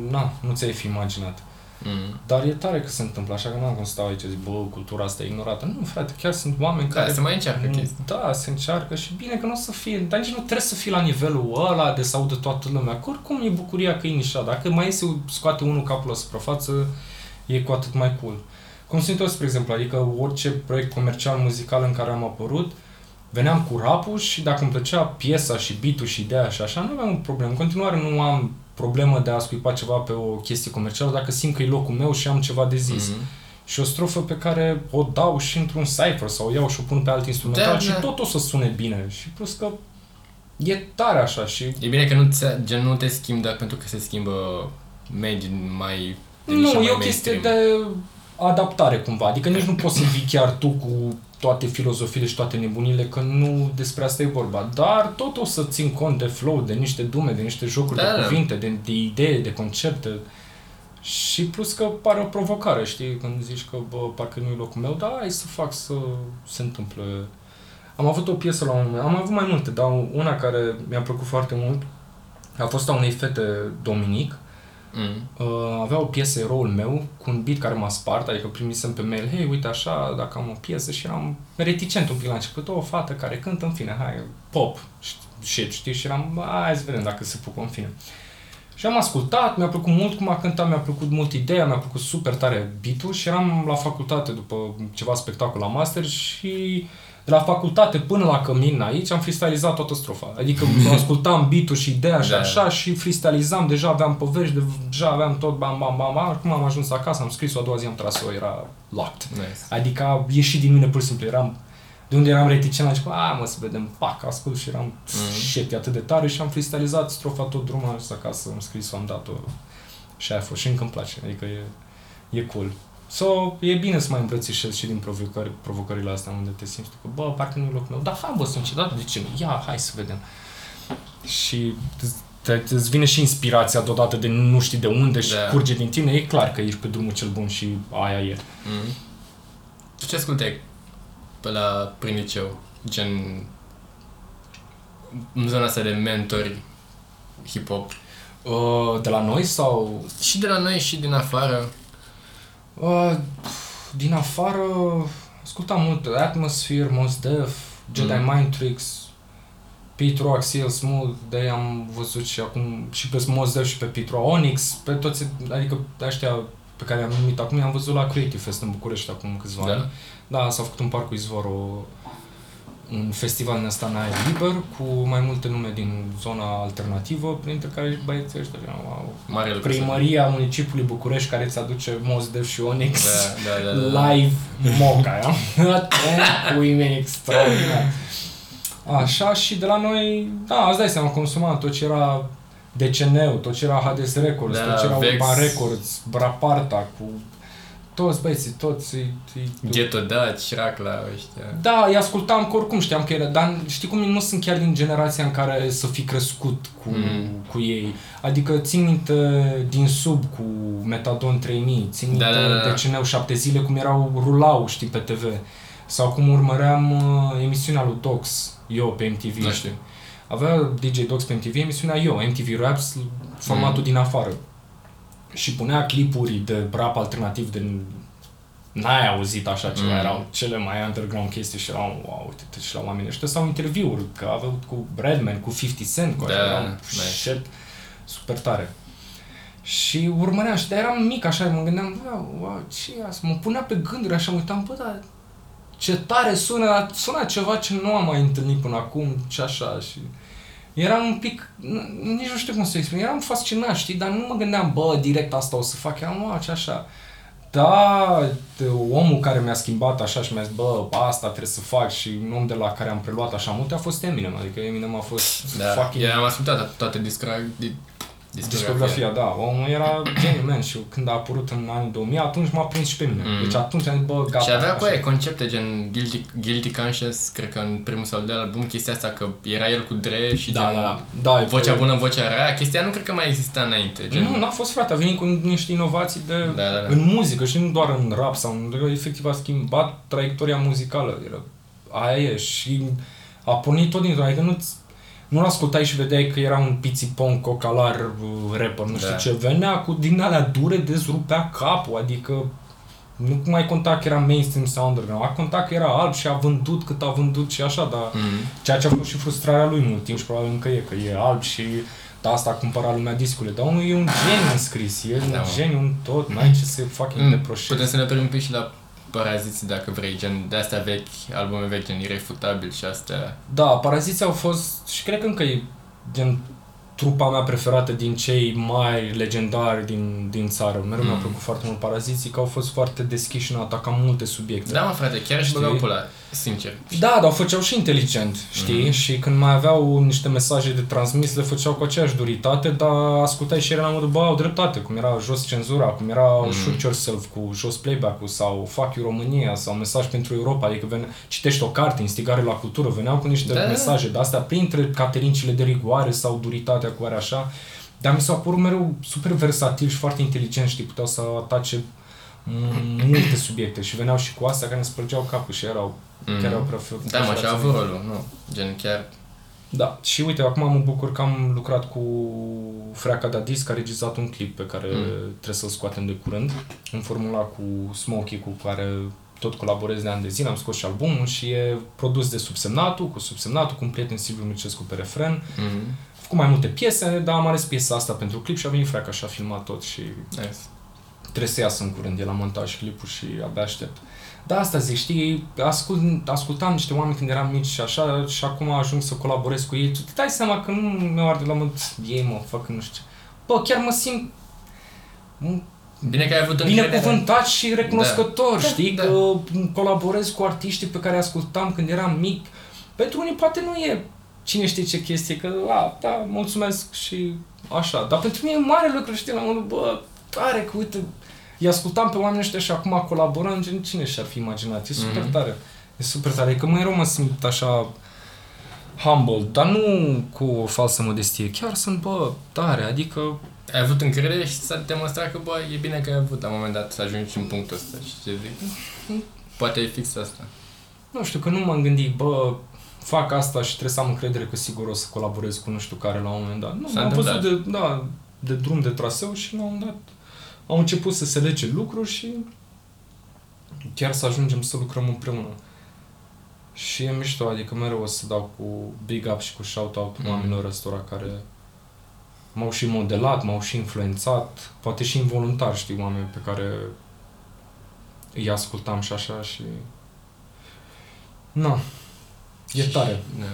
na, nu ți-ai fi imaginat. Mm. Dar e tare că se întâmplă, așa că n-am cum să stau aici, zic, bă, cultura asta e ignorată. Nu, frate, chiar sunt oameni da, care... se mai încearcă chestia. Da, se încearcă și bine că nu o să fie, dar nici nu trebuie să fii la nivelul ăla de să audă toată lumea, că oricum e bucuria că e nișa, dacă mai se scoate unul capul la suprafață, e cu atât mai cool. Cum sunt eu, spre exemplu, adică orice proiect comercial, muzical în care am apărut, veneam cu rap-ul și dacă îmi plăcea piesa și beat-ul și ideea și așa, nu aveam un problemă. În continuare nu am problemă de a scuipa ceva pe o chestie comercială dacă simt că e locul meu și am ceva de zis. Mm-hmm. Și o strofă pe care o dau și într-un cypher sau o iau și o pun pe alt instrumental da, și da. tot o să sune bine. Și plus că e tare așa și... E bine că nu te, gen, nu te schimbă pentru că se schimbă medii mai... Nu, e o chestie de... adaptare cumva, adică nici nu poți să vii chiar tu cu toate filozofiile și toate nebunile, că nu despre asta e vorba, dar tot o să țin cont de flow, de niște dume, de niște jocuri da, de cuvinte, de, de idei, de concepte și plus că pare o provocare, știi, când zici că bă, parcă nu e locul meu, dar hai să fac să se întâmple. Am avut o piesă la un moment, am avut mai multe, dar una care mi-a plăcut foarte mult a fost a unei fete, Dominic. Mm. Uh, avea o piesă, Eroul meu, cu un beat care m-a spart, adică primisem pe mail, hei, uite așa, dacă am o piesă și eram reticent un pic la început, o fată care cântă, în fine, hai, pop, shit, știi, și eram, hai să vedem dacă se pucă, în fine. Și am ascultat, mi-a plăcut mult cum a cântat, mi-a plăcut mult ideea, mi-a plăcut super tare beat-ul și eram la facultate după ceva spectacol la master și... De la facultate până la cămin aici am freestylizat toată strofa. Adică ascultam beat-ul și ideea și da, așa și freestylizam, deja aveam povești, deja aveam tot bam, bam, bam, bam. Acum am ajuns acasă, am scris-o, a doua zi am tras-o, era locked. Nice. Adică a ieșit din mine pur și simplu. Eram, de unde eram reticent, am zis, a, mă, să vedem, pac, ascult și eram mm. shit, atât de tare și am freestylizat strofa tot drumul, am ajuns acasă, am scris-o, am dat-o și aia a fost și încă îmi place, adică e, e cool. So, e bine să mai îmbrățișezi și din provocări, provocările astea unde te simți că, bă, parcă nu e locul meu, dar hai, bă, sunt citat, de ce nu? Ia, hai să vedem. Și îți vine și inspirația deodată de nu știi de unde și da. curge din tine, e clar că ești pe drumul cel bun și aia e. Mm-hmm. Tu ce ascultai pe la prin liceu? Gen, în zona asta de mentori hip-hop? Uh, de la noi sau? Și de la noi și din afară. Uh, din afară ascultam mult Atmosphere, Mos Def, Jedi mm. Mind Tricks, Pete Rock, Seal Smooth, de am văzut și acum și pe Mos Def și pe Pete Rock, Onyx, pe toți, adică ăștia pe care am numit acum, i-am văzut la Creative Fest în București acum câțiva da. ani. Da, s-a făcut în Parcul Izvor o, un festival în ăsta în aer liber cu mai multe nume din zona alternativă, printre care băieții ăștia, wow. Primăria Căsării. Municipiului București care îți aduce Mos Def și Onyx da, da, da, da. live moca, cu imeni extraordinar. Așa și de la noi, da, îți dai seama, consumat tot ce era D C N-ul, tot ce era Hades Records, da, tot ce era Urban Records, Braparta cu... Toți băieții, toți... Ghetto Dutch, Racla, ăștia... Da, îi ascultam că oricum știam că era, dar știi cum, nu sunt chiar din generația în care să fi crescut cu, mm. cu ei. Adică țin minte din sub cu Metadon trei mii, țin minte da, da, da. D C N-ul șapte zile cum erau, rulau, știi, pe T V. Sau cum urmăream uh, emisiunea lui Tox, eu, pe M T V. Da, știi. Avea D J Tox pe M T V, emisiunea eu, M T V Raps, formatul mm. din afară. Și punea clipuri de rap alternativ de n-ai auzit așa ceva, mm. erau cele mai underground chestii și erau, wow, uite-te și la oamenii ăștia, sau interviuri, că aveau cu Redman, cu cincizeci Cent, cu da, așa, erau shit, super tare. Și urmăream și eram mic așa, mă gândeam, wow, ce e asta? Mă punea pe gânduri așa, mă uitam, bă, dar ce tare sună, sună ceva ce nu am mai întâlnit până acum, ce așa și... Eram un pic, nici nu știu cum să exprim, eram fascinat, știi, dar nu mă gândeam, bă, direct asta o să fac, eram, wow, ce așa. Da, omul care mi-a schimbat așa și mi-a zis, bă, asta trebuie să fac și un om de la care am preluat așa multe a fost Eminem, adică Eminem a fost da, fucking... Da, am ascultat toată discografia. Discografia, da, omul era geniu, man, și când a apărut în anul două mii, atunci m-a prins și pe mine, mm. deci atunci am zis, bă, gata. Și avea cu aia concepte gen Guilty, Guilty Conscious, cred că în primul sau de-al album, chestia asta că era el cu Dre și da, gen, da, da, vocea bună, vocea rea, chestia nu cred că mai exista înainte. Gen... Nu, n-a fost, frate, a venit cu niște inovații de da, da, da. în muzică și nu doar în rap sau în... Efectiv a schimbat traiectoria muzicală, era aia e și a pornit tot dintr-o, adică nu-ți... Nu-l ascultai și vedeai că era un pițipon, cocalar, rapper, nu știu da. ce, venea cu din alea dure, dezrupea capul, adică nu mai conta că era mainstream sau underground, a contat că era alb și a vândut cât a vândut și așa, dar mm-hmm. ceea ce a fost și frustrarea lui mult timp și probabil încă e, că e alb și da, asta a cumpărat lumea discurile, dar unul e un geniu înscris, e da, un geniu în tot, n-ai ce să fucking mm. reproșezi. Putem să ne oprim un pic și la... Paraziții, dacă vrei, gen de-astea vechi, albume vechi, gen Irefutabil și astea. Da, Paraziții au fost și cred că încă e gen trupa mea preferată din cei mai legendari din, din țară. Mereu mm. mi-a plăcut foarte mult Paraziții, că au fost foarte deschiși și n-au atacat multe subiecte. Da, mă, frate, chiar și băgau pula, sincer. Da, dar o făceau și inteligent, știi? Mm. Și când mai aveau niște mesaje de transmis, le făceau cu aceeași duritate, dar ascultai și ele la modul, bă, au dreptate, cum era Jos Cenzura, cum era mm. Shoot Yourself cu Jos Playback-ul sau Fuck You România sau Mesaj pentru Europa, adică vene... citești o carte, instigare la cultură, veneau cu niște da. mesaje de astea printre caterincile de rigoare sau duritate cu are așa, dar mi s-a părut mereu super versatil și foarte inteligent, știi, puteau să atace multe subiecte și veneau și cu astea care ne spărgeau capul și erau, mm. chiar erau prefer... Da, mă, și au avut rolul, nu, gen chiar... Da, și uite, acum mă bucur că am lucrat cu Freaca de Adis, care a regizat un clip pe care mm. trebuie să-l scoatem de curând, în formula cu Smoky, cu care tot colaborez de ani de zile, am scos și albumul și e produs de Subsemnatul, cu Subsemnatul, cu un prieten Silviu Mircescu pe refren, mm. cu mai multe piese, dar am ales piesa asta pentru clip și a venit Freaca și a filmat tot și yes. trebuie să iasă în curând, e la montaj clipul și abia aștept. Dar asta zic, știi, ascult, ascultam niște oameni când eram mici și așa și acum ajung să colaborez cu ei, tu te dai seama că nu mi-au arde la mult, ei mă, fac nu știu ce. Bă, chiar mă simt bine că ai avut binecuvântat și recunoscător, da. știi, da. că colaborez cu artiștii pe care ascultam când eram mic. Pentru unii poate nu e cine știe ce chestie, că a, da, mulțumesc și așa. Dar pentru mine e mare lucru, știi, la modul, bă, tare, că uite, îi ascultam pe oamenii ăștia și acum colaborăm, gen, cine și-ar fi imaginat, e super mm-hmm. tare, e super tare, că mai rău mă simt așa humble, dar nu cu o falsă modestie, chiar sunt, bă, tare, adică... Ai avut încredere și s-a demonstrat că, bă, e bine că ai avut la un moment dat să ajungi în punctul ăsta, și ce zic? Poate e fix asta. Nu știu, că nu m-am gândit, bă, fac asta și trebuie să am încredere că sigur o să colaborez cu nu știu care la un moment dat. Nu, am văzut de, da, de drum, de traseu și la un moment dat au început să se lege lucruri și chiar să ajungem să lucrăm împreună. Și e mișto, adică mereu o să dau cu big up și cu shout-out mm. oamenilor ăstora care m-au și modelat, m-au și influențat, poate și involuntar, știi, oameni pe care îi ascultam și așa și... Nu. No. E tare. Da.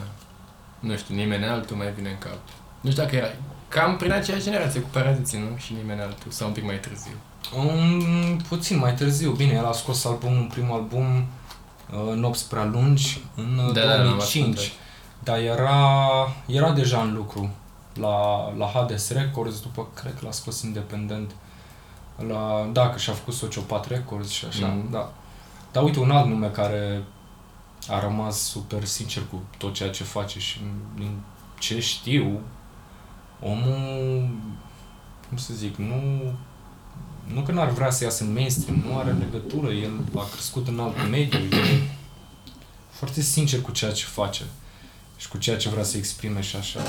Nu știu, nimeni altul mai vine în cap. Nu știu dacă era cam prin aceeași generație cu Paraziții, nu? Și nimeni altul, sau un pic mai târziu? Um, puțin mai târziu. Bine, el a scos albumul, primul album, uh, Nopți prea lungi, în da, două mii cinci. Da, Dar era, era deja în lucru la, la Hades Records, după, cred că l-a scos independent. La, da, că și-a făcut Sociopath Records și așa, mm. da. Dar uite, un alt nume care... a rămas super sincer cu tot ceea ce face și din ce știu, omul, cum să zic, nu, nu că n-ar vrea să iasă în mainstream, nu are legătură, el a crescut în alt mediu, e foarte sincer cu ceea ce face și cu ceea ce vrea să exprime și așa.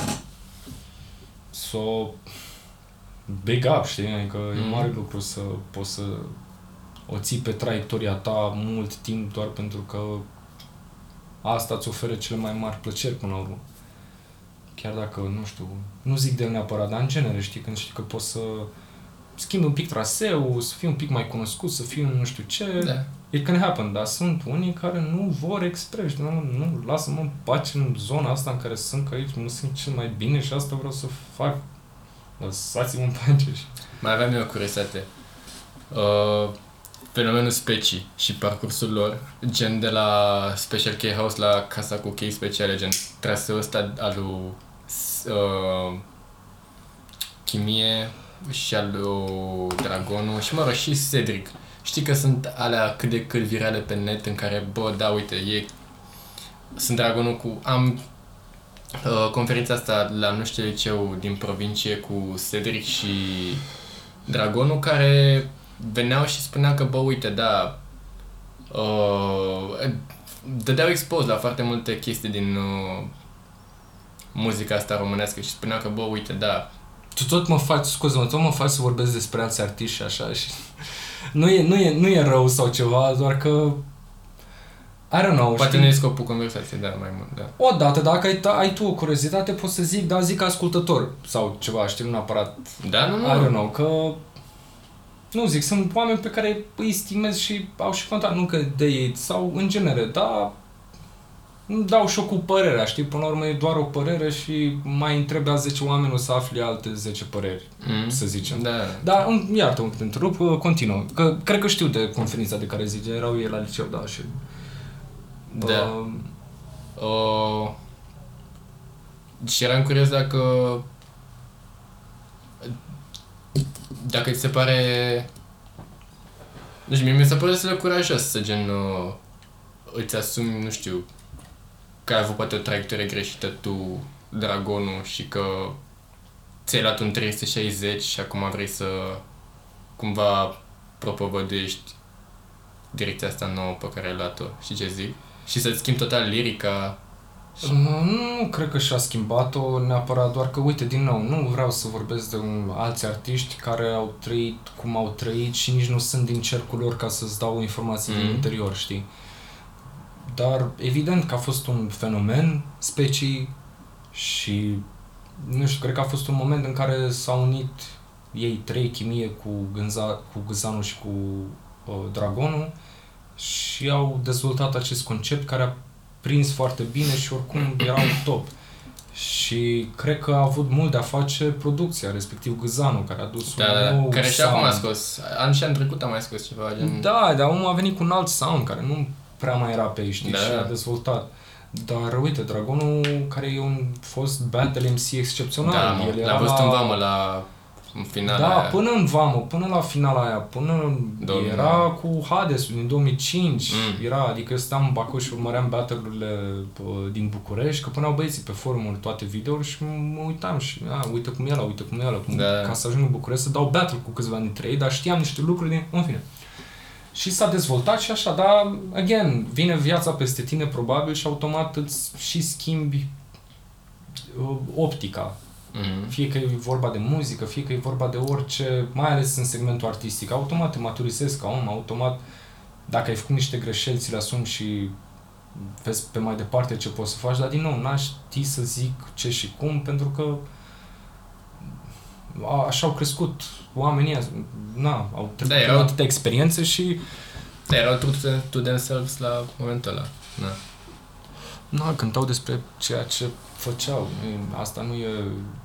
So, big up, știi, adică mm. e mare lucru să poți să o ții pe traiectoria ta mult timp doar pentru că asta îți oferă cele mai mari plăceri până la urmă. Chiar dacă, nu știu, nu zic de neapărat, dar în genere, știi, când știi că poți să schimbi un pic traseul, să fii un pic mai cunoscut, să fii un nu știu ce, da. It can happen, dar sunt unii care nu vor express, nu, nu, lasă-mă în pace în zona asta în care sunt, că aici mă simt cel mai bine și asta vreau să fac. Lăsați-mă în pace. Mai aveam eu o curiozitate. Uh, fenomenul specii și parcursul lor, gen de la Special K House la casa cu chei speciale, gen traseul ăsta al lui uh, Chimie și al lui Dragonul și, mă rog, și Cedric. Știi că sunt alea cât de cât virale pe net în care, bă, da, uite, e... sunt Dragonul cu... am uh, conferința asta la nu știu liceu din provincie cu Cedric și Dragonul care veneau și spunea că, bă, uite, da, uh, dădeau expos la foarte multe chestii din uh, muzica asta românească și spunea că, bă, uite, da. Tu tot mă faci, scuze-mă, tot mă faci să vorbesc despre alți artiști și așa și... Nu e, nu, e, nu e rău sau ceva, doar că... I don't know, poate știi? Nu e scopul conversației, dar mai mult, da. Odată, dacă ai, ai tu o curiozitate, poți să zic, da, zic ascultător sau ceva, știi, nu neapărat. Da, nu, nu. I don't know, că... Nu zic, sunt oameni pe care îi stimez și au și contact, nu că de ei, sau în genere, dar... îmi dau și-o cu părerea, știi, până la urmă e doar o părere și mai întreb a zece oameni, o să afli alte zece păreri, mm. să zicem. Da. Dar iartă-mă cât întrerup, continuă. Că, cred că știu de conferința de care zice, erau ei la liceu, da, și... Da. Uh... Uh... Și eram curios dacă... Dacă ți se pare... Deci mie mi se pare să le curajos, să gen... Uh... Îți asumi, nu știu... că ai avut poate o traiectorie greșită tu, Dragonul, și că ți-ai luat un trei sute șaizeci și acum vrei să cumva propovăduiești direcția asta nouă pe care ai luat-o, și ce zic? Și să-ți schimbi total lirica? Și... Nu, nu cred că și-a schimbat-o neapărat, doar că, uite, din nou, nu vreau să vorbesc de un, alți artiști care au trăit cum au trăit și nici nu sunt din cercul lor ca să-ți dau informații mm-hmm. din interior, știi? Dar evident că a fost un fenomen specii și, nu știu, cred că a fost un moment în care s-au unit ei trei, Chimie cu, gânza, cu Gâzanul și cu uh, Dragonul, și au dezvoltat acest concept care a prins foarte bine și oricum era un top. Și cred că a avut mult de a face producția, respectiv Gâzanul, care a dus da, un nou care sound. Care și acum a scos, an și an trecut a mai scos ceva. Gen... Da, dar omul a venit cu un alt sound care nu... prea mai era pe ei, știi, da. Și a dezvoltat. Dar uite, Dragonul, care e un fost battle M C excepțional. Da, el l-a văzut la... în vamă la finala Da, aia. Până în vamă, până la finala aia, până Domnul. Era cu Hades-ul din două mii cinci. Mm. Era, adică eu stăteam în Bacău și urmăream battle-urile din București, că puneau băieții pe forumuri toate videouri și mă uitam și a, uite cum e ăla, uite cum e ăla. Cum... Da. Ca să ajung în București să dau battle cu câțiva dintre ei, dar știam niște lucruri din... În fine. Și s-a dezvoltat și așa, dar, again, vine viața peste tine probabil și automat îți și schimbi uh, optica. Mm-hmm. Fie că e vorba de muzică, fie că e vorba de orice, mai ales în segmentul artistic. Automat te maturizezi ca om, automat, dacă ai făcut niște greșeli, ți le asumi și vezi pe mai departe ce poți să faci, dar, din nou, n-aș ști să zic ce și cum, pentru că a, așa au crescut oamenii azi, na, au trecut da, atâtea experiențe și... Da, erau true to themselves la momentul ăla, na. Na, cântau despre ceea ce făceau, asta nu e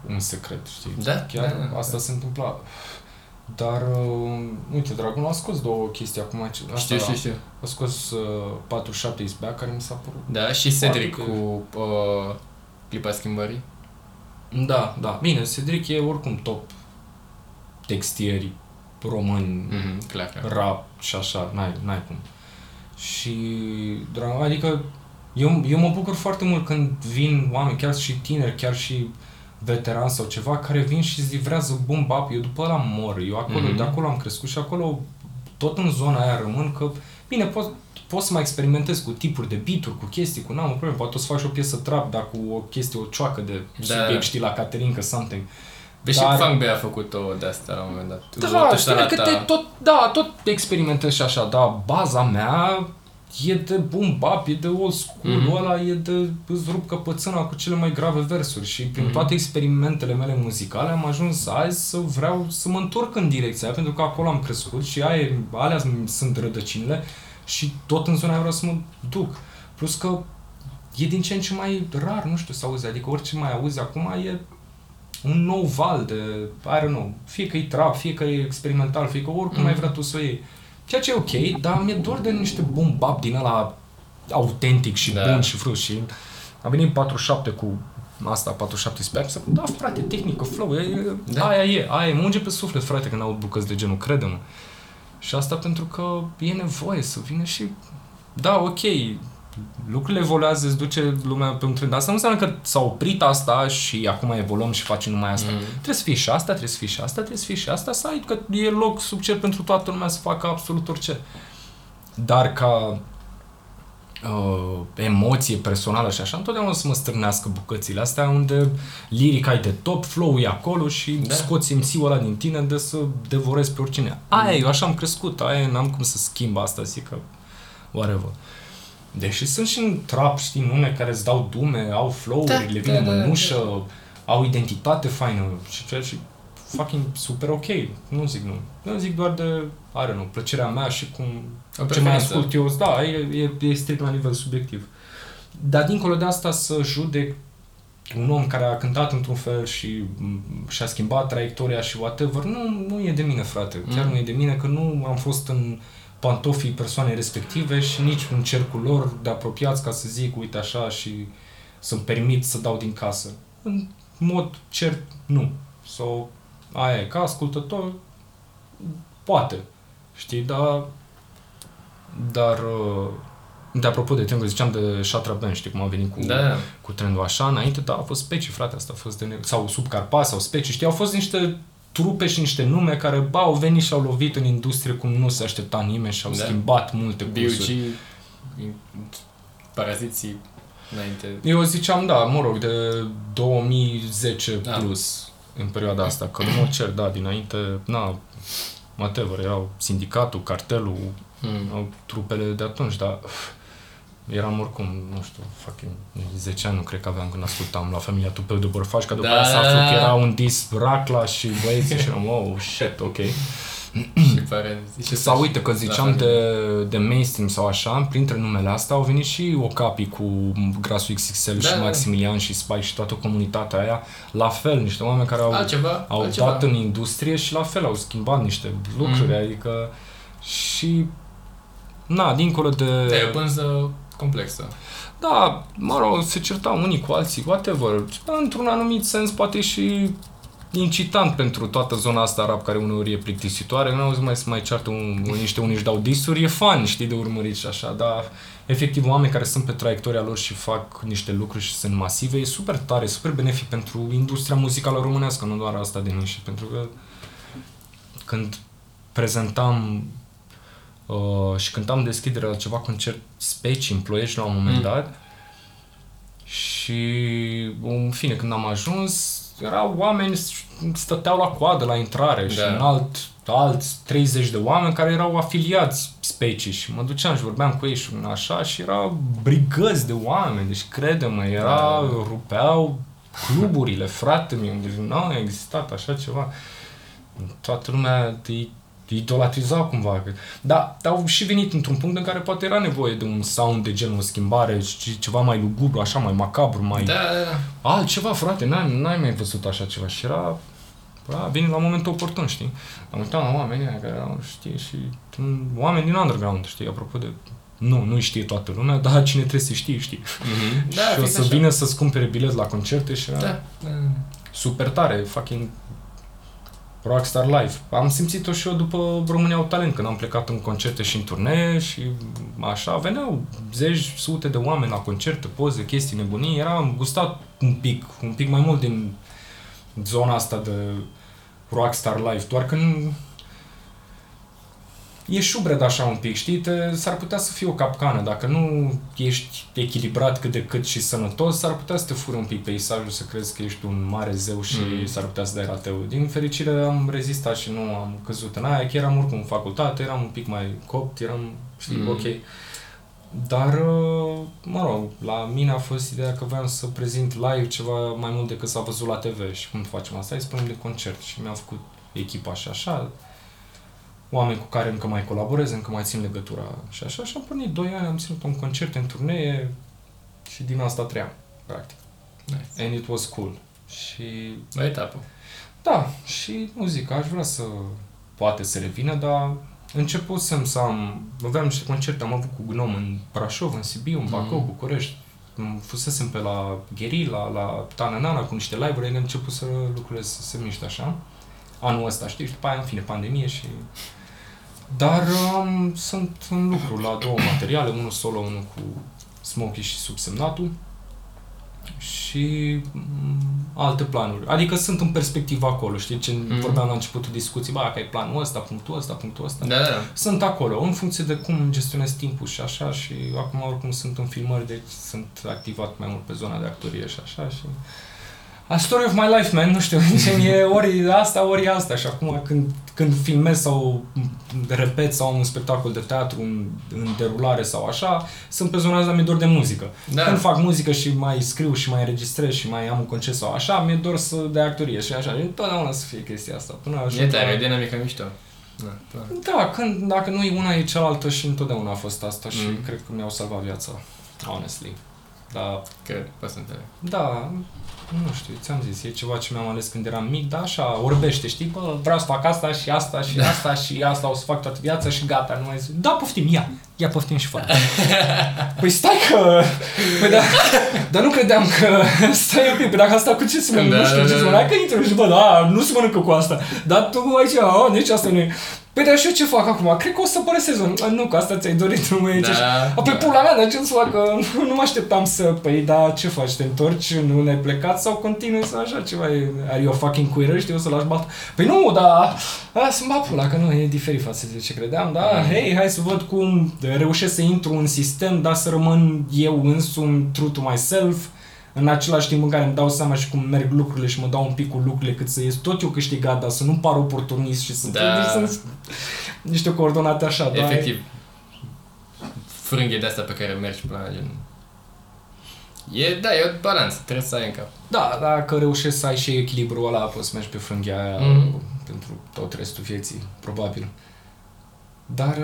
un secret, știi? Da? Chiar da, asta da. Se întâmpla. Dar, uh, uite, Dragonul a scos două chestii acum, asta știu, știu, știu. A scos uh, patruzeci și șapte is back, care mi s-a părut... Da, și Cedric cu uh, clipa schimbării. Da, da. Bine, Cedric e oricum top textieri români, mm-hmm, clar, clar. Rap și așa, n-ai, n-ai cum. Și, adică, eu, eu mă bucur foarte mult când vin oameni, chiar și tineri, chiar și veterani sau ceva, care vin și îți livrează boom bap, eu după ăla mor, eu acolo, mm-hmm. de acolo am crescut și acolo, tot în zona aia rămân că, bine, pot... Poți să mai experimentezi cu tipuri de beat-uri, cu chestii, cu n-am o problemă. Poate o să faci o piesă trap, dar cu o chestie, o cioacă de subiect, da. Știi, la Caterinca, something. Păi dar... și Funk Bey a făcut-o de-asta la un moment dat. Da, știi că te tot, da, tot experimentezi și așa, dar baza mea e de boom bap, e de old school, mm-hmm. ăla e de îți rup căpățâna cu cele mai grave versuri și prin mm-hmm. toate experimentele mele muzicale am ajuns azi să vreau să mă întorc în direcția aia, pentru că acolo am crescut și aia, alea sunt rădăcinile și tot în zona aia vreau să mă duc. Plus că e din ce în ce mai rar, nu știu, să auzi, adică orice mai auzi acum e un nou val de, I don't know, fie că e trap, fie că e experimental, fie că oricum mm-hmm. ai vrea tu să o iei. Ceea ce e ok, dar mi-e dor de niște boom bap din ăla autentic și da. Bun și frus și am venit patru șapte cu asta, patru șapte spre aia, da frate, tehnică, flow, e, da. aia e, aia e, mă unge pe suflet frate când aud bucăți de genul, crede-mă. Și asta pentru că e nevoie să vină și, da, ok, lucrurile evoluează, îți duce lumea pe un trend, dar asta nu înseamnă că s-a oprit asta și acum evoluăm și facem numai asta. Mm. Trebuie să fie și asta, trebuie să fie și asta, trebuie să fie și asta, să ai, că e loc sub cer pentru toată lumea să facă absolut orice. Dar ca uh, emoție personală și așa, întotdeauna o să mă strânească bucățile astea unde lirica e de top, flow-ul e acolo și da. Scoți M C-ul ăla din tine de să devorezi pe oricine. Aia, eu așa am crescut, aia n-am cum să schimb asta, zic că whatever. Deși sunt și în trap, știi, în une care îți dau dume, au flow-uri, da, le vine da, mânușă, da, da. Au identitate faină și ceea ce fucking super ok. Nu zic nu. Nu zic doar de, are nu, plăcerea mea și cum ce mai ascult eu. Da, e, e, e strict la nivel subiectiv. Dar dincolo de asta să judec un om care a cântat într-un fel și și-a schimbat traiectoria și whatever, nu, nu e de mine, frate. Chiar mm. nu e de mine, că nu am fost în... pantofii persoanei respective și nici un cercul lor de apropiați ca să zic, uite așa și să-mi permit să dau din casă. În mod cert, nu. Sau so, aia e, ca ascultător, poate, știi, dar, dar de apropo de trendul, ziceam de Shatra Ben, știi cum am venit cu, da. Cu trendul așa înainte, dar a fost Specie, frate, asta a fost de ne- sau Subcarpați, sau Specie, știi, au fost niște trupe și niște nume care, ba, au venit și au lovit în industrie cum nu se aștepta nimeni și au da. Schimbat multe cursuri. Paraziții înainte. Eu ziceam, da, mă rog, de două mii zece da. Plus în perioada asta, că nu mă cer, da, dinainte, na, whatever, erau sindicatul, cartelul, hmm. trupele de atunci, dar eram oricum, nu știu, fucking zece ani, nu cred că aveam când ascultam la familia Tupeu de Bărfaș, că după da. Aia să aflu că era un dis Racla și băieții și eram, oh, shit, ok. Și pare, sau uite, că ziceam de, de mainstream sau așa, printre numele astea au venit și Okapi cu Grasul X X L da, și Maximilian da. Și Spike și toată comunitatea aia, la fel, niște oameni care au, altceva, au altceva. Dat în industrie și la fel au schimbat niște lucruri, mm. adică și, na, dincolo de... de pânză complexă. Da, mă rog, se certau unii cu alții, whatever. Într-un anumit sens, poate și incitant pentru toată zona asta arab, care uneori e plictisitoare. Nu auzi mai să mai ceartă un, niște unii își dau disuri, e fun, știi, de urmărit și așa, dar efectiv oameni care sunt pe traiectoria lor și fac niște lucruri și sunt masive, e super tare, super benefic pentru industria muzicală românească, nu doar asta de nișă, pentru că când prezentam Uh, și cântam deschiderea la ceva concert Speci în Ploiești la un moment mm. dat și în fine când am ajuns erau oameni, stăteau la coadă la intrare da. Și în alt, alt treizeci de oameni care erau afiliați Speci și mă duceam și vorbeam cu ei și așa și erau brigăzi de oameni, deci crede-mă, era, da. Rupeau cluburile, frate mie, deci nu a existat așa ceva, toată lumea de idolatrizau cumva. Dar au și venit într-un punct în care poate era nevoie de un sound de genul, o schimbare, ceva mai lugubru, așa, mai macabru, mai... Da, da, da. Altceva, frate, n-ai, n-ai mai văzut așa ceva. Și era... A venit la momentul oportun, știi? Am uitat la oamenii aia care erau, știi, și... Oameni din underground, știi, apropo de... Nu, nu știe toată lumea, dar cine trebuie să știe, știi. Mm-hmm. Da, și o să așa. Vină să-ți cumpere bilet la concerte și era... Da. Super tare, fucking... Rockstar Live. Am simțit-o și eu după România au talent, când am plecat în concerte și în turnee și așa, veneau zeci, sute de oameni la concerte, poze, chestii, nebunii, eram gustat un pic, un pic mai mult din zona asta de Rockstar Live, doar că nu... e șubred așa un pic, știi? Te, s-ar putea să fie o capcană. Dacă nu ești echilibrat cât de cât și sănătos, s-ar putea să te furi un pic peisajul, să crezi că ești un mare zeu și mm. s-ar putea să dai rateu. Din fericire am rezistat și nu am căzut în aia. Că eram oricum în facultate, eram un pic mai copt, eram, știi, mm. ok. Dar, mă rog, la mine a fost ideea că voiam să prezint live ceva mai mult decât s-a văzut la te ve. Și cum facem asta? Îi spunem de concert. Și mi-am făcut echipa și așa, oameni cu care încă mai colaborez, încă mai țin legătura și așa. Și am pornit doi ani, am ținut un concert în turnee și din asta tream, practic. Nice. And it was cool. Și... la etapă. Da, și muzica aș vrea să... poate să revină, dar... începusem să am, aveam niște concerte, am avut cu Gnom în Brașov, în Sibiu, în Bacău, București. Fusesem pe la Guerilla, la Tananana, cu niște live-uri, am început să lucrurile să se miște așa. Anul ăsta, știi, și după aia, în fine, pandemie și... Dar um, sunt în lucru la două materiale, unul solo, unul cu Smoky și Subsemnatul. Și alte planuri. Adică sunt în perspectivă acolo, știi? Ce mm. vorbeam la începutul discuției, bă, că e planul ăsta, punctul ăsta, punctul ăsta. Da, da. Sunt acolo, în funcție de cum gestionez timpul și așa, și acum oricum sunt în filmări, deci sunt activat mai mult pe zona de actorie și așa. Și... a story of my life, man, nu știu, e ori asta, ori asta. Și acum când, când filmez sau repet sau un spectacol de teatru în, în derulare sau așa, sunt pe zona asta, mi-e dor de muzică. Da. Când fac muzică și mai scriu și mai înregistrez și mai am un concert sau așa, mi-e dor să de actorie și așa. Întotdeauna să fie chestia asta. Până așa, e tare, e dinamică mișto. Da, da, când, dacă nu e una, e cealaltă și întotdeauna a fost asta și mm. cred că mi-au salvat viața, honestly. Da, cred, poți să înțeleg. Da, nu știu, ți-am zis, e ceva ce mi-am ales când eram mic, dar așa, orbește, știi, bă, vreau să fac asta și asta și asta și asta, o să fac toată viața și gata, nu mai zic, da, poftim, ia, ia, poftim și fac. Păi stai că, păi da, dar nu credeam că, stai ok, păi dacă asta cu ce se mănâncă, nu știu ce se mănâncă, că intru și bă, da, nu se mănâncă cu asta, dar tu aici, oh, nici asta nu e. Păi dar și eu ce fac acum? Cred că o să părăsesc. Nu, că asta ți-ai dorit, nu mai e da, ce... Apoi da. Pula mea, dar ce-ți fac? Nu, nu mă așteptam să... Păi, dar ce faci? Te întorci? Nu ne-ai plecat? Sau continui să așa ceva? Are eu fucking queer, știu, să-l lași bat. Păi nu, dar... Sunt bat pula, că nu, e diferit față de ce credeam. Dar, hei, hai să văd cum reușesc să intru în sistem, dar să rămân eu însumi true to myself. În același timp în care îmi dau seama și cum merg lucrurile și mă dau un pic cu lucrurile cât să ies tot eu câștigat, dar să nu par oportunist și să da. Sunt niște coordonate așa. Efectiv, dar... frânghie de-astea pe care mergi până la gen... E, da, e o balanță, trebuie să ai în cap. Da, dacă reușești să ai și echilibrul ăla, poți să mergi pe frânghia aia mm. pentru tot restul vieții, probabil. Dar...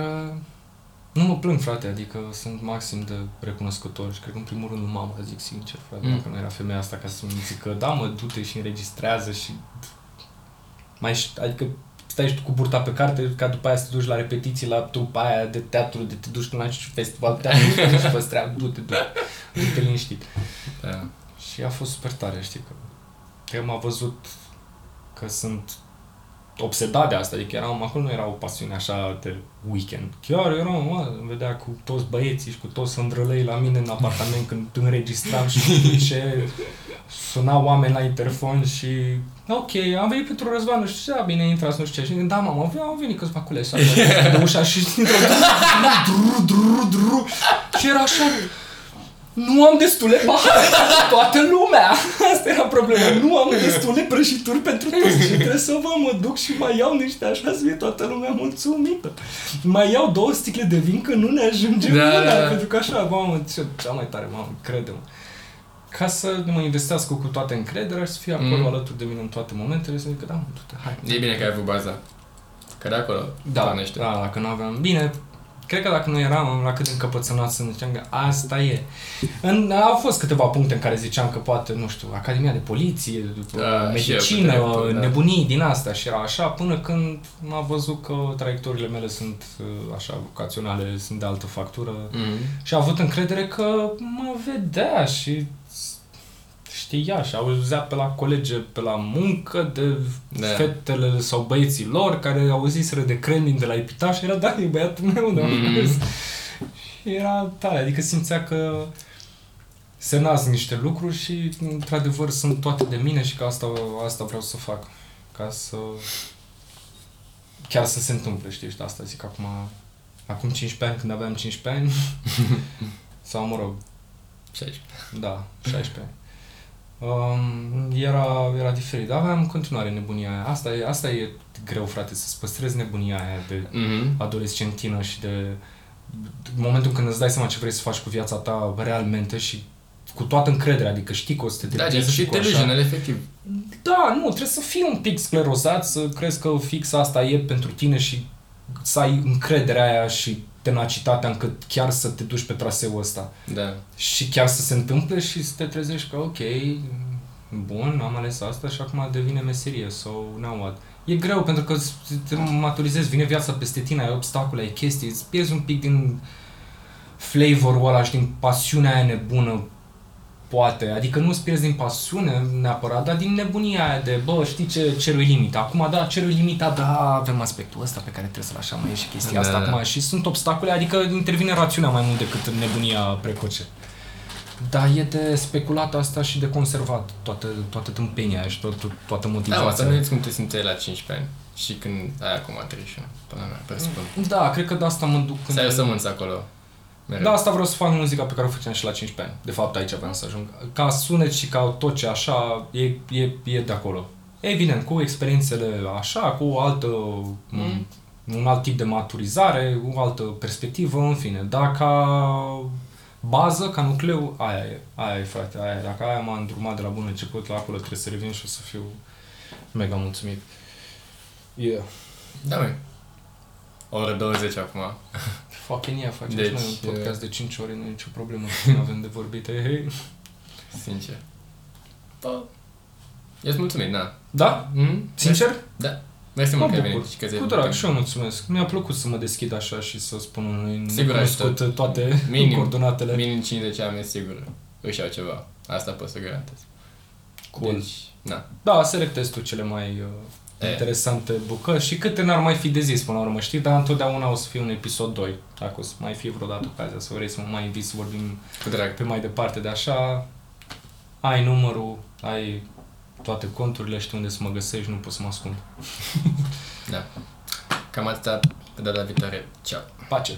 nu mă plâng, frate, adică sunt maxim de recunoscător și cred că în primul rând mama, zic sincer, frate, mm. dacă nu era femeia asta ca să-mi zică, da mă, du-te și înregistrează și... mai, adică stai și tu cu burta pe carte, ca după aia să te duci la repetiții, la trupa aia de teatru, de te duci până la și festival, te duci și păstrea, du-te, du-te, du-te liniștit. Da. Și a fost super tare, știi, că m-a văzut că sunt... obsedat de asta, adică eram acolo, nu era o pasiune așa de weekend. Chiar eram, mă, vedea cu toți băieții și cu toți îndrălei la mine în apartament când înregistram și ce sunau oameni la interfon și ok, am venit pentru Răzvan, nu știu ce, bine, intrați, nu știu ce. Și da, mama, am venit că-s facule așa, de ușa și și era așa, nu am destule pahare pentru toată lumea. Asta era problema. Nu am destule prăjituri pentru toți și trebuie să vă mă duc și mai iau niște așa să fie toată lumea mulțumită. Mai iau două sticle de vin că nu ne ajunge da, mâna, da, da. Pentru că așa, mamă, cea mai tare, mamă, crede-mă. Ca să mă investească cu toată încrederea și să fie acolo mm. alături de mine în toate momentele, să zic că da, mă, du-te, hai. E bine că ai avut baza. Că de acolo da, pornește. Da, dacă nu aveam... Bine, cred că dacă nu eram la cât de încăpățânat să ziceam că asta e. În, au fost câteva puncte în care ziceam că poate, nu știu, Academia de Poliție, da, medicină, eu, nebunii da. Din asta și era așa, până când am văzut că traiectoriile mele sunt așa vocaționale, sunt de altă factură mm-hmm. și a avut încredere că mă vedea și știa și auzea pe la colege, pe la muncă, de da. Fetele sau băieții lor care auziseră de Kremlin de la Ipitaș și era, da, e băiatul meu, da, mm-hmm. și era tare, adică simțea că se nasc niște lucruri și, într-adevăr, sunt toate de mine și că asta, asta vreau să fac, ca să chiar să se întâmple, știi, asta zic acum, acum cincisprezece ani, când aveam cincisprezece ani, sau mă rog, șaisprezece. Da, șaisprezece. Um, era, era diferit, dar aveam în continuare nebunia aia. Asta e, asta e greu, frate, să-ți păstrezi nebunia aia de mm-hmm. adolescentină și de momentul când îți dai seama ce vrei să faci cu viața ta realmente și cu toată încrederea, adică știi că o să te deprinzi și cu așa. Da, și delusional, efectiv. Da, nu, trebuie să fii un pic sclerozat, să crezi că fix asta e pentru tine și să ai încrederea aia și tenacitatea încât chiar să te duci pe traseul ăsta. Da. Și chiar să se întâmple și să te trezești că ok, bun, am ales asta și acum devine meserie sau now what. E greu pentru că te maturizezi, vine viața peste tine, ai obstacole, ai chestii, îți pierzi un pic din flavor-ul ăla și din pasiunea aia nebună, poate. Adică nu îți pierzi din pasiune neapărat, dar din nebunia aia de, bă, știi ce, cerul limita. Acum, da, cerul limita, da, avem aspectul ăsta pe care trebuie să-l așa, mai e și chestia asta, da, acum, da. Și sunt obstacole, adică intervine rațiunea mai mult decât nebunia precoce. Dar e de speculat asta și de conservat toată, toată tâmpenia aia și to- to- toată motivația. Da, asta nu e cum te simțeai la cincisprezece ani și când ai acum treizeci și unu, până la mea, presupun. Da, cred că de asta mă duc. Să ai o sămânță acolo. Mereu. Da, asta vreau să fac muzica pe care o făceam și la cincisprezece ani. De fapt, aici vreau să ajung. Ca sunet și ca tot ce așa, e, e, e de acolo. Evident, cu experiențele așa, cu o altă, mm. un alt tip de maturizare, o altă perspectivă, în fine. Dar ca bază, ca nucleu, aia e. Aia e, frate, aia e. Dacă aia m-a îndrumat de la bun început, la acolo trebuie să revin și o să fiu mega mulțumit. Yeah. Da, măi. O oră douăzeci acum. Fucking yeah, facem deci, noi un podcast de cinci ore, nu e nicio problemă, nu avem de vorbit. Hey. Sincer. Bă, ești mulțumit, na. Da? Mm? Sincer? Da. Mersi mult că ai venit și că ți-ai plăcut. Cu drag, și eu mulțumesc. Mi-a plăcut să mă deschid așa și să spun unui necunoscut toate minim, coordonatele. Minim cincizeci de ani, sigur, își iau ceva. Asta pot să garantez. Cool. Deci, na. Da, selectez tu cele mai... Uh, interesante bucăți și câte n-ar mai fi de zis până la urmă, știi, dar întotdeauna o să fie un episod doi, dacă o să mai fie vreodată ocazia să vrei să mă mai invit să vorbim pe mai departe de așa, ai numărul, ai toate conturile, știi unde să mă găsești, nu pot să mă ascund. Da. Cam atâta, pe data viitoare. Ceau. Pace!